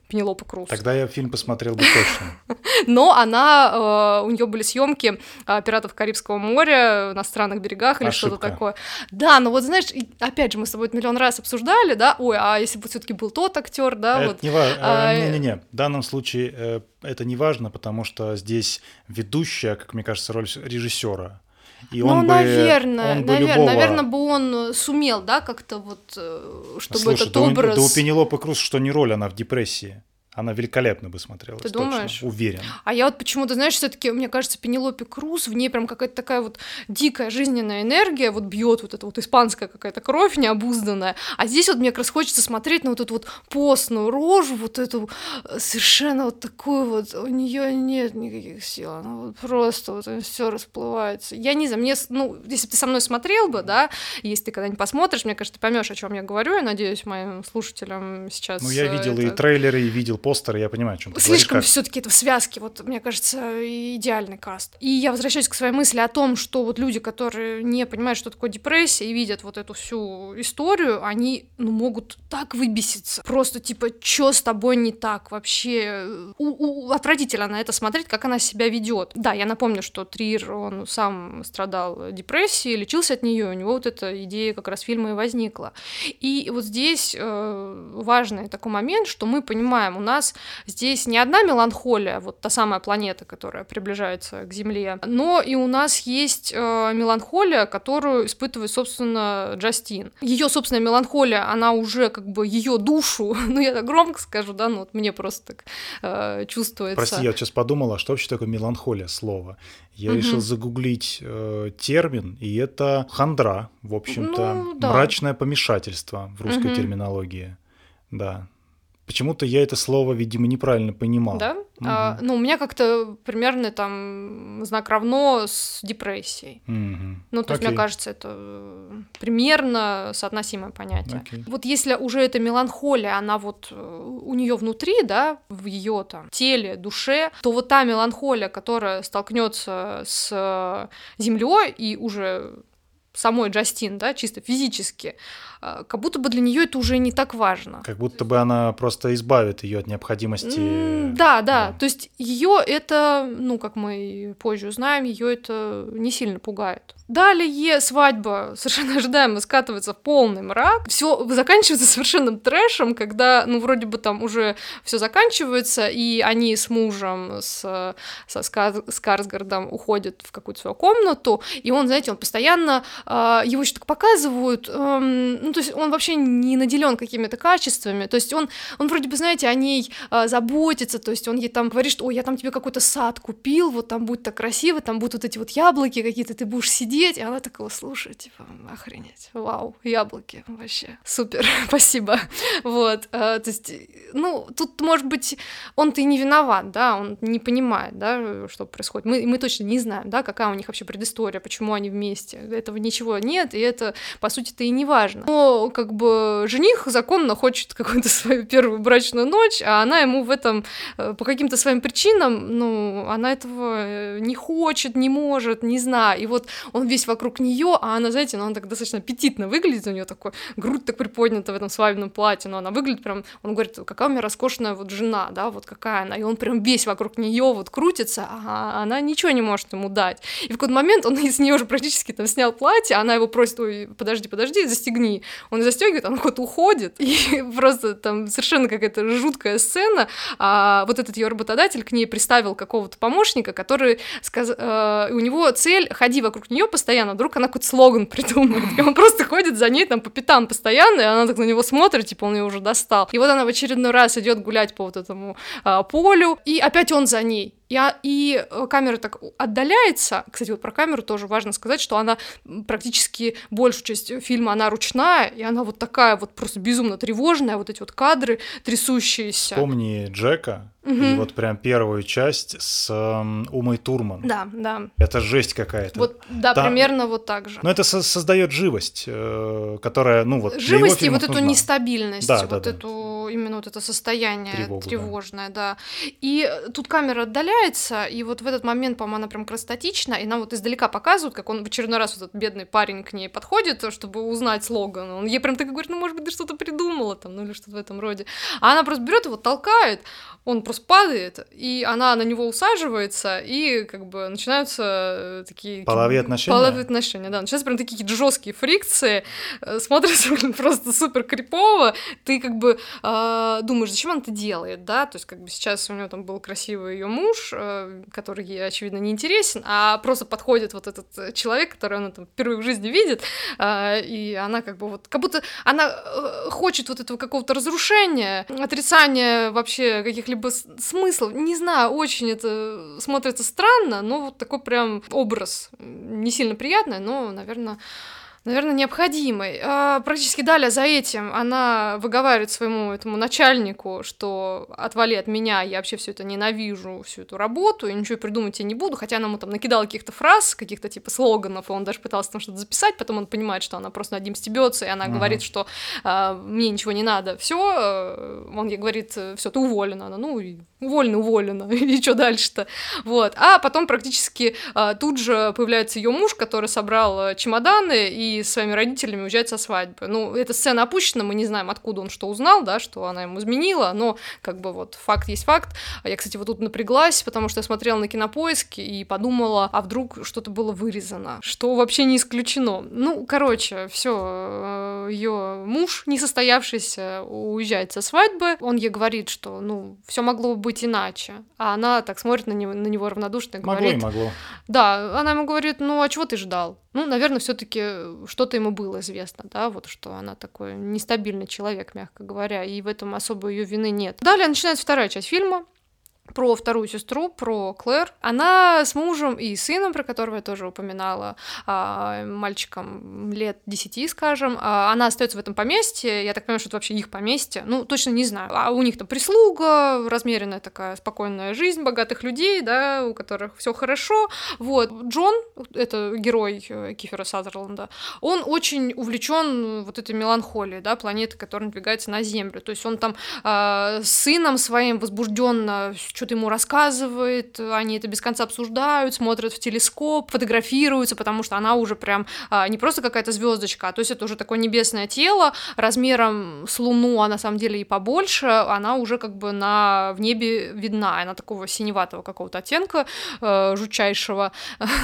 Пенелопа Круз. Тогда я фильм посмотрел бы точно. Но она, э, у нее были съемки э, «Пиратов Карибского моря» на странных берегах или Ошибка. Что-то такое. Да, но вот знаешь, опять же, мы с тобой это миллион раз обсуждали, да, ой, а если бы все-таки был тот актер, да, это вот. Не важно. А, Не-не-не, в данном случае э, это не важно, потому что здесь ведущая, как мне кажется, роль режиссера. И ну, он наверное, бы, он бы наверное, любого... наверное, бы он сумел, да, как-то вот, чтобы Слушай, этот да образ... Слушай, да у Пенелопы Круз, что не роль, она в депрессии. Она великолепно бы смотрелась. Ты думаешь? Точно, уверен. А я вот почему-то, знаешь, все-таки, мне кажется, Пенелопе Круз, в ней прям какая-то такая вот дикая жизненная энергия, вот бьет вот эта вот испанская какая-то кровь необузданная. А здесь вот мне как раз хочется смотреть на вот эту вот постную рожу, вот эту совершенно вот такую вот, у нее нет никаких сил, она вот просто вот все расплывается. Я не знаю, мне, ну, если бы ты со мной смотрел бы, да, если ты когда-нибудь посмотришь, мне кажется, ты поймешь, о чем я говорю, я надеюсь, моим слушателям сейчас... Ну, я видел это... и трейлеры, и видел постеры, я понимаю, о чем ты говоришь. Слишком все-таки это в связке, вот, мне кажется, идеальный каст. И я возвращаюсь к своей мысли о том, что вот люди, которые не понимают, что такое депрессия, и видят вот эту всю историю, они, ну, могут так выбеситься. Просто типа, что с тобой не так вообще? У- у- отвратительно на это смотреть, как она себя ведет. Да, я напомню, что Триер, он сам страдал депрессией, лечился от нее, у него вот эта идея как раз фильма и возникла. И вот здесь э, важный такой момент, что мы понимаем, у нас У нас здесь не одна меланхолия, вот та самая планета, которая приближается к Земле, но и у нас есть э, меланхолия, которую испытывает, собственно, Джастин. Ее собственная меланхолия, она уже как бы ее душу, ну я так громко скажу, да, ну вот мне просто так э, чувствуется. Прости, я вот сейчас подумала, что вообще такое меланхолия слово. Я угу. решил загуглить э, термин, и это хандра, в общем-то, ну, да. мрачное помешательство в русской угу. терминологии, да. Почему-то я это слово, видимо, неправильно понимал. Да? Угу. А, ну, у меня как-то примерно там знак равно с депрессией. Угу. Ну, то Окей. есть, мне кажется, это примерно соотносимое понятие. Окей. Вот если уже эта меланхолия, она вот у нее внутри, да, в ее там теле, душе, то вот та меланхолия, которая столкнется с землей и уже... самой Джастин, да, чисто физически, как будто бы для нее это уже не так важно. Как будто бы она просто избавит ее от необходимости. Mm, да, да, да, то есть ее это, ну, как мы позже узнаем, ее это не сильно пугает. Далее свадьба совершенно ожидаемо скатывается в полный мрак. Все заканчивается совершенным трэшем, когда, ну, вроде бы там уже все заканчивается, и они с мужем, с, со Скарсгардом уходят в какую-то свою комнату, и он, знаете, он постоянно его еще так показывают, ну, то есть он вообще не наделен какими-то качествами, то есть он, он вроде бы, знаете, о ней заботится, то есть он ей там говорит, что, ой, я там тебе какой-то сад купил, вот там будет так красиво, там будут вот эти вот яблоки какие-то, ты будешь сидеть, и она такого, слушай, типа, охренеть, вау, яблоки, вообще, супер, спасибо, вот, то есть, ну, тут, может быть, он-то и не виноват, да, он не понимает, да, что происходит, мы, мы точно не знаем, да, какая у них вообще предыстория, почему они вместе, этого ничего нет, и это, по сути-то, и не важно, но, как бы, жених законно хочет какую-то свою первую брачную ночь, а она ему в этом, по каким-то своим причинам, ну, она этого не хочет, не может, не знаю, и вот он весь вокруг нее, а она, знаете, ну, она так достаточно аппетитно выглядит, у нее такой грудь так приподнята в этом свадебном платье, но она выглядит прям, он говорит, какая у меня роскошная вот жена, да, вот какая она, и он прям весь вокруг нее вот крутится, а она ничего не может ему дать, и в какой-то момент он из нее уже практически там снял платье, она его просит, ой, подожди, подожди, застегни, он застегивает, она куда-то уходит, и просто там совершенно какая-то жуткая сцена, а вот этот ее работодатель к ней приставил какого-то помощника, который сказ... у него цель, ходи вокруг нее постоянно, вдруг она какой-то слоган придумает, и он просто ходит за ней там по пятам постоянно, и она так на него смотрит, типа он ее уже достал, и вот она в очередной раз идет гулять по вот этому а, полю, и опять он за ней. Я, и камера так отдаляется, кстати, вот про камеру тоже важно сказать, что она практически большую часть фильма, она ручная, и она вот такая вот просто безумно тревожная, вот эти вот кадры трясущиеся. Помни Джека, угу. И вот прям первую часть с эм, Умой Турман. Да, да. Это жесть какая-то. Вот, да, там... примерно вот так же. Но это со- создает живость, э- которая, ну вот, живость и вот эту нужна. Нестабильность, да, вот да, эту, да. Именно вот это состояние Тревогу, тревожное, да. да. И тут камера отдаляется, и вот в этот момент, по-моему, она прям крастатична, и нам вот издалека показывают, как он в очередной раз, вот этот бедный парень к ней подходит, чтобы узнать слоган, он ей прям так говорит, ну, может быть, ты что-то придумала, там, ну, или что-то в этом роде, а она просто берет его, толкает, он просто падает, и она на него усаживается, и как бы начинаются такие... Половые отношения? Половые отношения, да, начинаются прям такие жесткие фрикции, смотрится просто супер крипово, ты как бы э, думаешь, зачем он это делает, да, то есть как бы сейчас у него там был красивый ее муж, который ей, очевидно, не интересен, а просто подходит вот этот человек, который она там впервые в жизни видит, и она как бы вот, как будто она хочет вот этого какого-то разрушения, отрицания вообще каких-либо смыслов, не знаю, очень это смотрится странно, но вот такой прям образ не сильно приятный, но, наверное... Наверное, необходимой. А, практически далее за этим она выговаривает своему этому начальнику, что отвали от меня, я вообще все это ненавижу, всю эту работу, и ничего придумать я не буду, хотя она ему там накидала каких-то фраз, каких-то типа слоганов, и он даже пытался там что-то записать, потом он понимает, что она просто над ним стебется, и она mm-hmm. говорит, что а, мне ничего не надо, все, он ей говорит, все, ты уволена, она, ну, уволена, уволена, и что дальше-то, вот. А потом практически а, тут же появляется ее муж, который собрал чемоданы и и своими родителями уезжать со свадьбы. Ну, эта сцена опущена, мы не знаем, откуда он что узнал, да, что она ему изменила, но как бы вот факт есть факт. Я, кстати, вот тут напряглась, потому что я смотрела на Кинопоиск и подумала, а вдруг что-то было вырезано, что вообще не исключено. Ну, короче, все, ее муж несостоявшийся уезжает со свадьбы, он ей говорит, что, ну, все могло быть иначе, а она так смотрит на него, на него равнодушно и говорит... Могло и могло. Да, она ему говорит, ну, а чего ты ждал? Ну, наверное, все-таки что-то ему было известно, да, вот что она такой нестабильный человек, мягко говоря, и в этом особо ее вины нет. Далее начинается вторая часть фильма про вторую сестру, про Клэр. Она с мужем и сыном, про которого я тоже упоминала, мальчиком лет десяти, скажем, она остается в этом поместье, я так понимаю, что это вообще их поместье, ну, точно не знаю. А у них там прислуга, размеренная такая спокойная жизнь богатых людей, да, у которых все хорошо, вот. Джон, это герой Кифера Сазерленда, он очень увлечен вот этой меланхолией, да, планеты, которая надвигается на Землю, то есть он там с сыном своим возбужденно что-то ему рассказывает, они это без конца обсуждают, смотрят в телескоп, фотографируются, потому что она уже прям а, не просто какая-то звездочка, а то есть это уже такое небесное тело размером с Луну, а на самом деле и побольше, она уже как бы на, в небе видна, она такого синеватого какого-то оттенка, э, жутчайшего,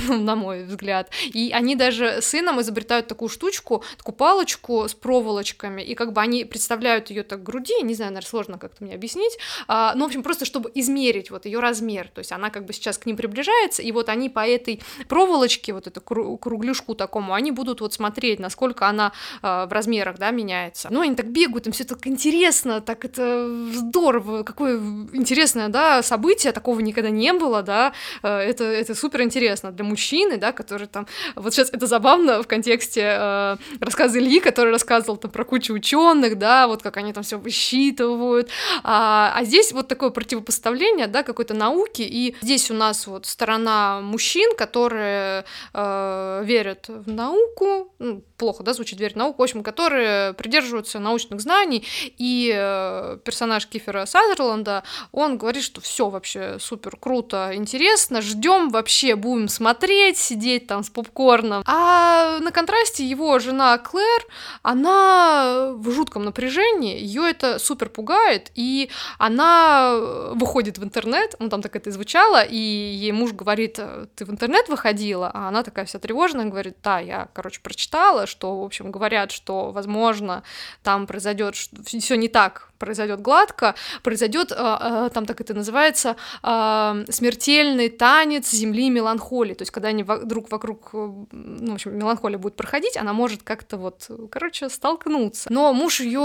на мой взгляд, и они даже с сыном изобретают такую штучку, такую палочку с проволочками, и как бы они представляют ее так к груди, не знаю, наверное, сложно как-то мне объяснить, а, ну, в общем, просто чтобы измерить измерить вот ее размер, то есть она как бы сейчас к ним приближается, и вот они по этой проволочке, вот эту кругляшку такому, они будут вот смотреть, насколько она э, в размерах, да, меняется. Ну, они так бегают, им все так интересно, так это здорово, какое интересное, да, событие, такого никогда не было, да, это, это суперинтересно для мужчины, да, который там, вот сейчас это забавно в контексте э, рассказа Ильи, который рассказывал там про кучу ученых, да, вот как они там все высчитывают, а, а здесь вот такое противопоставление, да, какой-то науки, и здесь у нас вот сторона мужчин, которые э, верят в науку, ну, плохо, да, звучит верить в науку, в общем, которые придерживаются научных знаний, и э, персонаж Кифера Сазерленда, он говорит, что все вообще супер круто, интересно, ждем вообще, будем смотреть, сидеть там с попкорном, а на контрасте его жена Клэр, она в жутком напряжении, ее это супер пугает, и она выходит в интернет, ну там так это и звучало, и ей муж говорит, ты в интернет выходила, а она такая вся тревожная, говорит, да, я, короче, прочитала, что, в общем, говорят, что, возможно, там произойдет, все не так произойдет гладко, произойдет, там так это называется, смертельный танец земли меланхолии, то есть когда они друг вокруг, ну, в общем, меланхолия будет проходить, она может как-то вот, короче, столкнуться. Но муж ее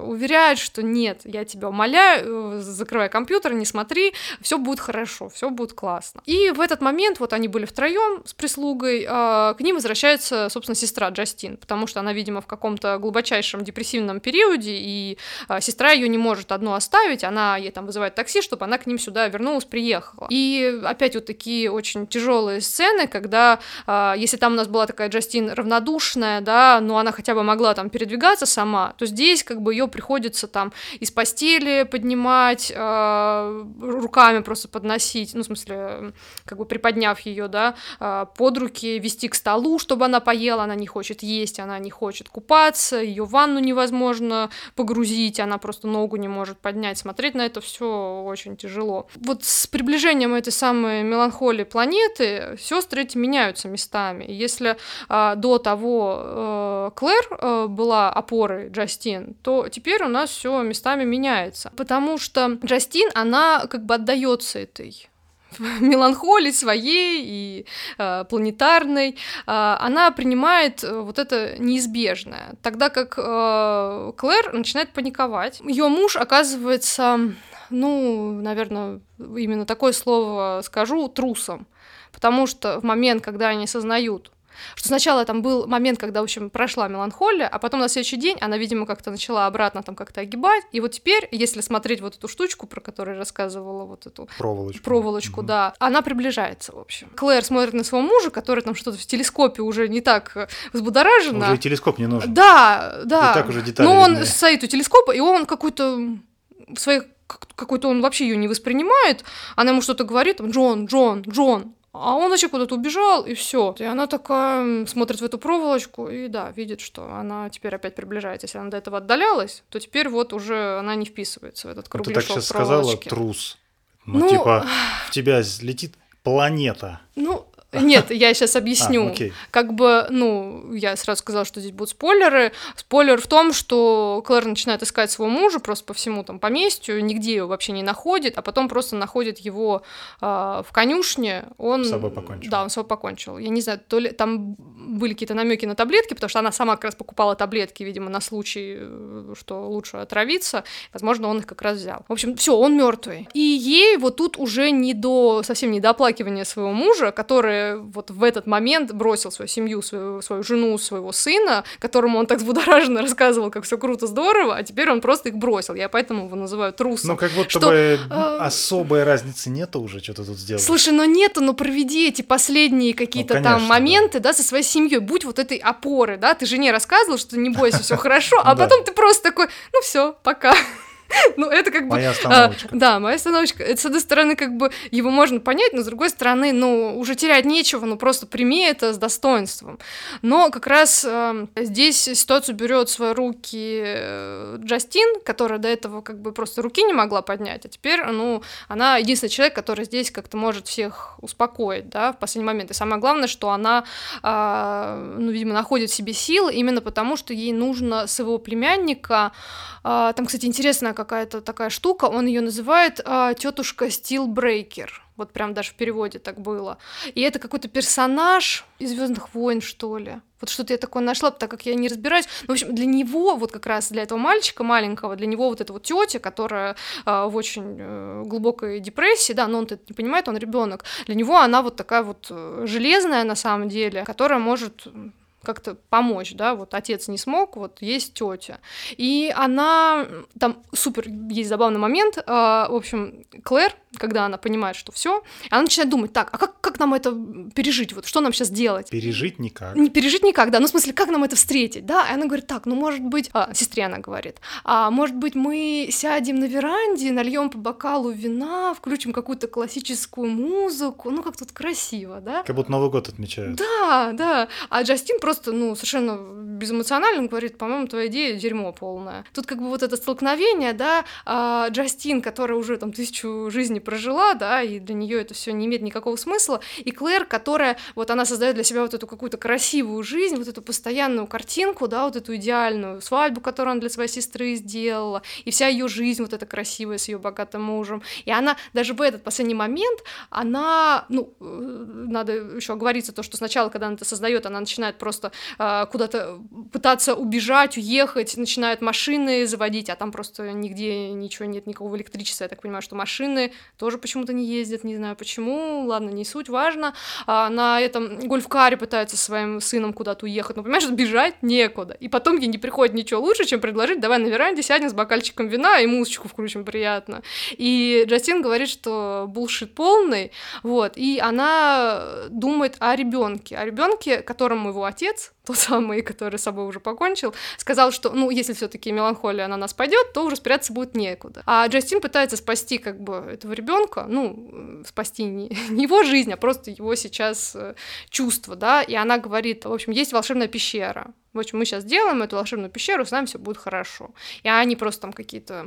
уверяет, что нет, я тебя умоляю, закрывай компьютер, не смотри, все будет хорошо, все будет классно. И в этот момент, вот они были втроем с прислугой, к ним возвращается, собственно, сестра Джастин, потому что она, видимо, в каком-то глубочайшем депрессивном периоде, и сестра ее не может одну оставить, она ей там вызывает такси, чтобы она к ним сюда вернулась, приехала. И опять вот такие очень тяжелые сцены, когда, э, если там у нас была такая Джастин равнодушная, да, но она хотя бы могла там передвигаться сама, то здесь как бы ее приходится там из постели поднимать, э, руками просто подносить, ну, в смысле, как бы приподняв ее, да, э, под руки, вести к столу, чтобы она поела, она не хочет есть, она не хочет купаться, ее в ванну невозможно погрузить, она просто ногу не может поднять, смотреть на это все очень тяжело. Вот с приближением этой самой меланхолии планеты сестры эти меняются местами. Если э, до того э, Клэр э, была опорой Джастин, то теперь у нас все местами меняется, потому что Джастин, она как бы отдается этой меланхолии своей и э, планетарной, э, она принимает вот это неизбежное, тогда как э, Клэр начинает паниковать. Ее муж оказывается, ну, наверное, именно такое слово скажу, трусом, потому что в момент, когда они осознают, что сначала там был момент, когда, в общем, прошла меланхолия, а потом на следующий день она, видимо, как-то начала обратно там как-то огибать, и вот теперь, если смотреть вот эту штучку, про которую я рассказывала, вот эту проволочку, проволочку mm-hmm. да, она приближается, в общем. Клэр смотрит на своего мужа, который там что-то в телескопе уже не так взбудоражено. Уже и телескоп не нужен. Да, да. И так уже детали. Но он видны. Стоит у телескопа, и он какой-то в своей... какой-то он вообще ее не воспринимает, она ему что-то говорит, там, Джон, Джон, Джон, а он вообще куда-то убежал, и все. И она такая смотрит в эту проволочку, и да, видит, что она теперь опять приближается. Если она до этого отдалялась, то теперь вот уже она не вписывается в этот кругляшок проволочки. Ты так сейчас проволочки. Сказала, трус. Ну, ну, типа, в тебя летит планета. Ну, нет, я сейчас объясню. А, окей. Как бы, ну, я сразу сказала, что здесь будут спойлеры. Спойлер в том, что Клэр начинает искать своего мужа просто по всему там поместью, нигде его вообще не находит, а потом просто находит его э, в конюшне. Он... С собой покончил. Да, он с собой покончил. Я не знаю, то ли там были какие-то намеки на таблетки, потому что она сама как раз покупала таблетки, видимо, на случай, что лучше отравиться. Возможно, он их как раз взял. В общем, все, он мертвый. И ей вот тут уже не до, совсем не до оплакивания своего мужа, который вот в этот момент бросил свою семью, свою, свою жену, своего сына, которому он так взбудораженно рассказывал, как все круто, здорово, а теперь он просто их бросил. Я поэтому его называю трусом. Ну, как будто что, бы э... особой разницы нету уже, что-то тут сделать. Слушай, ну нету, но проведи эти последние какие-то, ну, конечно, там моменты, да, да, со своей семьей, будь вот этой опорой, да, ты жене рассказывал, что не бойся, все хорошо, а потом ты просто такой, ну все, пока. Ну, это как бы... Моя остановочка. А, да, моя остановочка. Это, с одной стороны, как бы его можно понять, но, с другой стороны, ну, уже терять нечего, ну, просто прими это с достоинством. Но как раз э, здесь ситуацию берет в свои руки э, Джастин, которая до этого как бы просто руки не могла поднять, а теперь, ну, она единственный человек, который здесь как-то может всех успокоить, да, в последний момент. И самое главное, что она, э, ну, видимо, находит в себе силы именно потому, что ей нужно своего племянника... Э, там, кстати, интересно, какая-то такая штука, он ее называет э, тетушка Стилбрейкер. Вот прям даже в переводе так было. И это какой-то персонаж из «Звездных войн», что ли. Вот что-то я такое нашла, так как я не разбираюсь. Ну, в общем, для него, вот как раз для этого мальчика маленького, для него вот эта вот тетя, которая э, в очень э, глубокой депрессии, да, но он-то это не понимает, он ребенок. Для него она вот такая вот железная на самом деле, которая может как-то помочь, да, вот отец не смог, вот есть тетя. И она, там супер, есть забавный момент, э, в общем, Клэр, когда она понимает, что все, она начинает думать, так, а как, как нам это пережить, вот что нам сейчас делать? Пережить никак. Не пережить никак, да, ну в смысле, как нам это встретить, да, и она говорит, так, ну может быть, а, сестре она говорит, а, может быть мы сядем на веранде, нальем по бокалу вина, включим какую-то классическую музыку, ну как тут красиво, да. Как будто Новый год отмечают. Да, да, а Джастин просто Просто, ну, совершенно безэмоционально говорит, по-моему, твоя идея дерьмо полное. Тут как бы вот это столкновение, да, Джастин, которая уже там тысячу жизней прожила, да, и для нее это все не имеет никакого смысла, и Клэр, которая, вот она создает для себя вот эту какую-то красивую жизнь, вот эту постоянную картинку, да, вот эту идеальную свадьбу, которую она для своей сестры сделала, и вся ее жизнь вот эта красивая с ее богатым мужем. И она даже в этот последний момент, она, ну, надо еще оговориться, то, что сначала, когда она это создает, она начинает просто куда-то пытаться убежать, уехать, начинают машины заводить, а там просто нигде ничего нет, никакого электричества, я так понимаю, что машины тоже почему-то не ездят, не знаю почему, ладно, не суть, важно. А на этом гольф-каре пытаются со своим сыном куда-то уехать, но, понимаешь, бежать некуда, и потом ей не приходит ничего лучше, чем предложить, давай на веранде сядем с бокальчиком вина и музычку включим, приятно. И Джастин говорит, что булшит полный, вот, и она думает о ребенке, о ребенке, которому его отец, отец, тот самый, который с собой уже покончил, сказал, что, ну, если все-таки меланхолия на нас пойдет, то уже спрятаться будет некуда. А Джастин пытается спасти как бы этого ребенка, ну, спасти не, не его жизнь, а просто его сейчас чувства, да, и она говорит, в общем, есть волшебная пещера. В общем, мы сейчас делаем эту волшебную пещеру, с нами все будет хорошо. И они просто там какие-то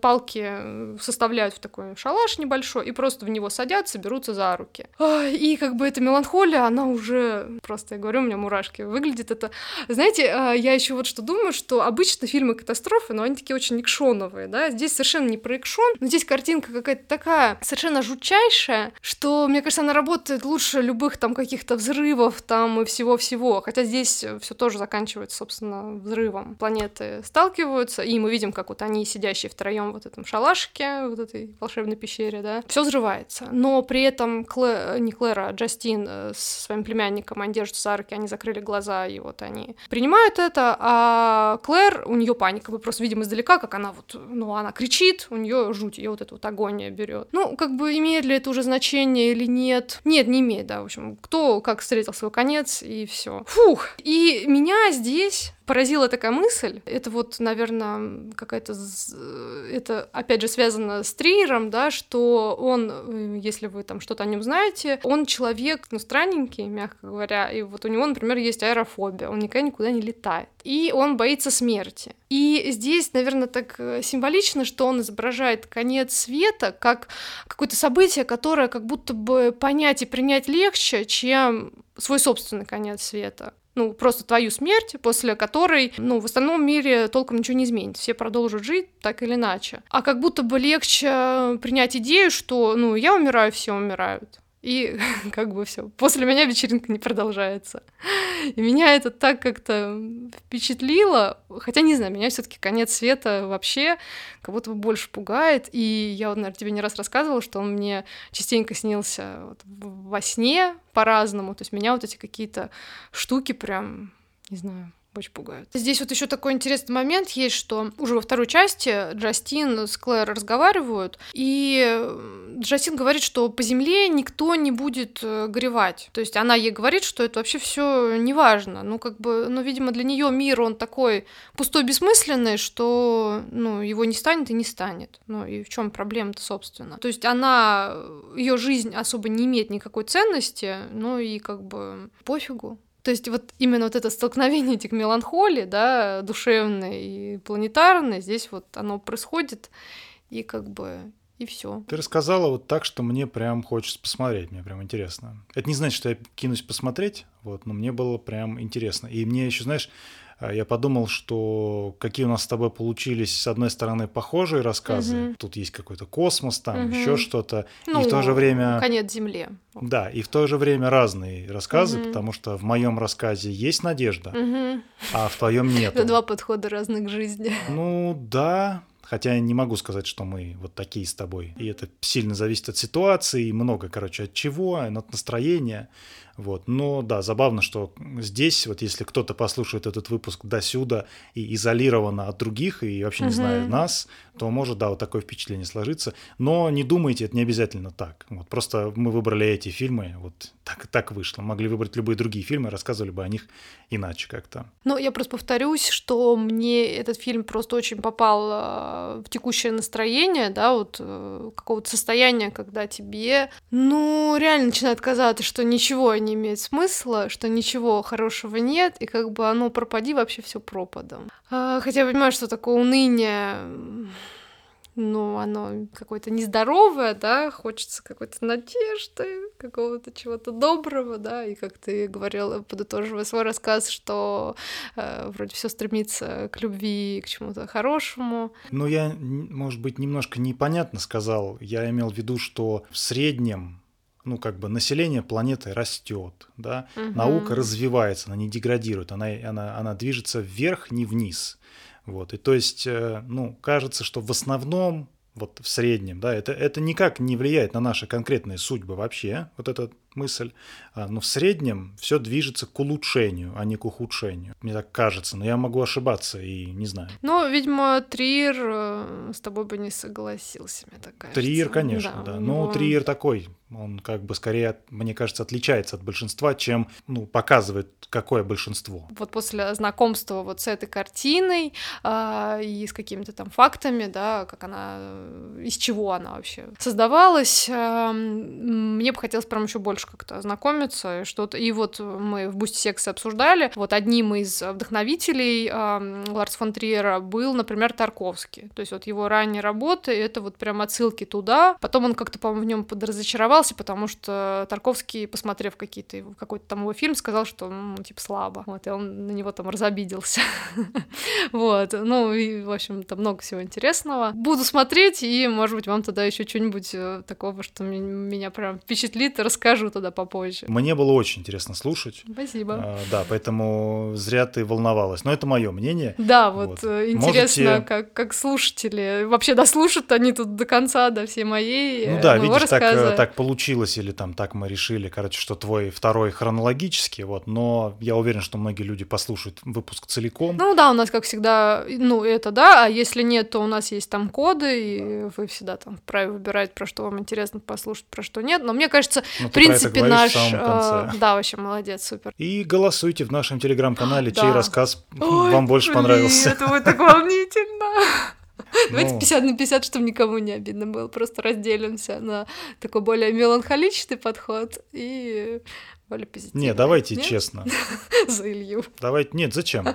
палки составляют в такой шалаш небольшой и просто в него садятся, берутся за руки. И как бы эта меланхолия, она уже, просто я говорю, у меня мурашки, выглядит это... Знаете, я еще вот что думаю, что обычно фильмы катастрофы, но они такие очень экшоновые, да, здесь совершенно не про экшон, но здесь картинка какая-то такая совершенно жутчайшая, что, мне кажется, она работает лучше любых там каких-то взрывов там и всего-всего, хотя здесь все тоже заканчивается собственно, взрывом. Планеты сталкиваются, и мы видим, как вот они, сидящие втроем вот в этом шалашке, вот этой волшебной пещере, да, все взрывается. Но при этом Клэ... не Клэра, а Джастин с своим племянником, они держатся за руки, они закрыли глаза, и вот они принимают это, а Клэр, у нее паника, мы просто видим издалека, как она вот, ну, она кричит, у нее жуть, ее вот эта вот агония берет. Ну, как бы, имеет ли это уже значение или нет? Нет, не имеет, да, в общем, кто как встретил свой конец, и все. Фух! И меня здесь поразила такая мысль, это вот, наверное, какая-то, это опять же связано с Триером, да, что он, если вы там что-то о нем знаете, он человек, ну, странненький, мягко говоря, и вот у него, например, есть аэрофобия, он никогда никуда не летает, и он боится смерти. И здесь, наверное, так символично, что он изображает конец света как какое-то событие, которое как будто бы понять и принять легче, чем свой собственный конец света. Ну, просто твою смерть, после которой, ну, в остальном мире толком ничего не изменится, все продолжат жить так или иначе. А как будто бы легче принять идею, что, ну, я умираю, все умирают. И как бы все. После меня вечеринка не продолжается. И меня это так как-то впечатлило. Хотя, не знаю, меня все-таки конец света вообще как будто бы больше пугает. И я, вот, наверное, тебе не раз рассказывала, что он мне частенько снился вот во сне по-разному. То есть меня вот эти какие-то штуки прям, не знаю, очень пугают. Здесь вот еще такой интересный момент есть, что уже во второй части Джастин с Клэр разговаривают, и Джастин говорит, что по земле никто не будет горевать. То есть она ей говорит, что это вообще все неважно. Ну, как бы, ну, видимо, для нее мир, он такой пустой, бессмысленный, что, ну, его не станет и не станет. Ну, и в чем проблема-то, собственно? То есть она, ее жизнь особо не имеет никакой ценности, ну, и как бы пофигу. То есть вот именно вот это столкновение этих меланхолий, да, душевной и планетарной, здесь вот оно происходит, и как бы... и все. Ты рассказала вот так, что мне прям хочется посмотреть, мне прям интересно. Это не значит, что я кинусь посмотреть, вот, но мне было прям интересно. И мне еще, знаешь, я подумал, что какие у нас с тобой получились, с одной стороны, похожие рассказы. Mm-hmm. Тут есть какой-то космос, там mm-hmm. еще что-то. Ну, и в то же время... конец Земли. Да, и в то же время разные рассказы, mm-hmm. потому что в моем рассказе есть надежда, mm-hmm. а в твоем нет. Это два подхода разных к жизни. Ну да... Хотя я не могу сказать, что мы вот такие с тобой. И это сильно зависит от ситуации, и много, короче, от чего, от настроения. Вот. Но да, забавно, что здесь, вот если кто-то послушает этот выпуск досюда и изолировано от других, и вообще не угу. знает нас, то может, да, вот такое впечатление сложится. Но не думайте, это не обязательно так. Вот. Просто мы выбрали эти фильмы, вот так, так вышло. Могли выбрать любые другие фильмы, рассказывали бы о них иначе как-то. Ну, я просто повторюсь, что мне этот фильм просто очень попал... в текущее настроение, да, вот какого-то состояния, когда тебе, ну, реально начинает казаться, что ничего не имеет смысла, что ничего хорошего нет, и как бы оно пропади вообще все пропадом. А, хотя я понимаю, что такое уныние, ну, оно какое-то нездоровое, да, хочется какой-то надежды, какого-то чего-то доброго, да, и как ты говорила, подытоживая свой рассказ, что э, вроде все стремится к любви, к чему-то хорошему. Ну, я, может быть, немножко непонятно сказал, я имел в виду, что в среднем, ну, как бы население планеты растет, да, угу. наука развивается, она не деградирует, она, она, она движется вверх, не вниз. Вот, и то есть, ну, кажется, что в основном, вот в среднем, да, это, это никак не влияет на наши конкретные судьбы вообще, вот эта мысль, но в среднем все движется к улучшению, а не к ухудшению. Мне так кажется, но я могу ошибаться и не знаю. Ну, видимо, Триер с тобой бы не согласился, мне так кажется. Триер, конечно, да, да. но он... Триер такой, он как бы скорее, мне кажется, отличается от большинства, чем, ну, показывает, какое большинство. Вот после знакомства вот с этой картиной э, и с какими-то там фактами, да, как она, из чего она вообще создавалась, э, мне бы хотелось прям еще больше как-то ознакомиться, что-то. И вот мы в Boosty секции обсуждали, вот одним из вдохновителей э, Ларс фон Триера был, например, Тарковский. То есть вот его ранние работы, это вот прям отсылки туда. Потом он как-то, по-моему, в нем подразочаровался, потому что Тарковский, посмотрев какие-то, какой-то там его фильм, сказал, что, ну, типа, слабо. Вот, и он на него там разобиделся. Вот. Ну, и, в общем, там много всего интересного. Буду смотреть, и, может быть, вам тогда еще что-нибудь такого, что меня прям впечатлит, расскажу тогда попозже. Мне было очень интересно слушать. Спасибо. Да, поэтому зря ты волновалась. Но это мое мнение. Да, вот, интересно, как слушатели вообще дослушают они тут до конца, до всей моей. Ну да, видишь, так получилось. Получилось, или там так мы решили, короче, что твой второй хронологический, вот, но я уверен, что многие люди послушают выпуск целиком. Ну да, у нас, как всегда, ну это да, а если нет, то у нас есть там коды, и да. вы всегда там вправе выбирать, про что вам интересно послушать, про что нет, но мне кажется, но в принципе, наш... Э, да, вообще, молодец, супер. И голосуйте в нашем телеграм-канале, да. чей рассказ Ой, вам больше блин, понравился. Это будет так волнительно! Давайте пятьдесят на пятьдесят, чтобы никому не обидно было. Просто разделимся на такой более меланхоличный подход и более позитивный. Не, давайте нет? честно. За Илью. Давайте, нет, зачем?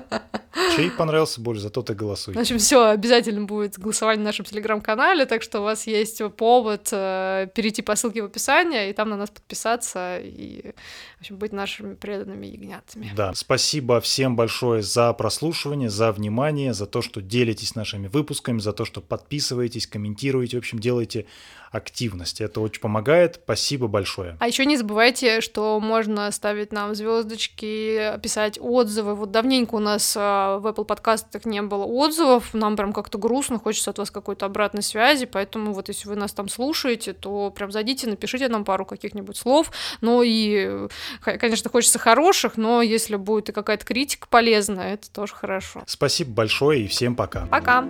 Чей понравился больше, зато ты голосуй. В общем, все обязательно будет голосование в нашем телеграм-канале, так что у вас есть повод э, перейти по ссылке в описании и там на нас подписаться и, в общем, быть нашими преданными ягнятами. Да, спасибо всем большое за прослушивание, за внимание, за то, что делитесь нашими выпусками, за то, что подписываетесь, комментируете, в общем, делаете активность. Это очень помогает. Спасибо большое. А еще не забывайте, что можно ставить нам звездочки, писать отзывы. Вот давненько у нас в Apple подкастах не было отзывов, нам прям как-то грустно, хочется от вас какой-то обратной связи, поэтому вот если вы нас там слушаете, то прям зайдите, напишите нам пару каких-нибудь слов, ну и, конечно, хочется хороших, но если будет и какая-то критика полезная, это тоже хорошо. Спасибо большое и всем пока. Пока.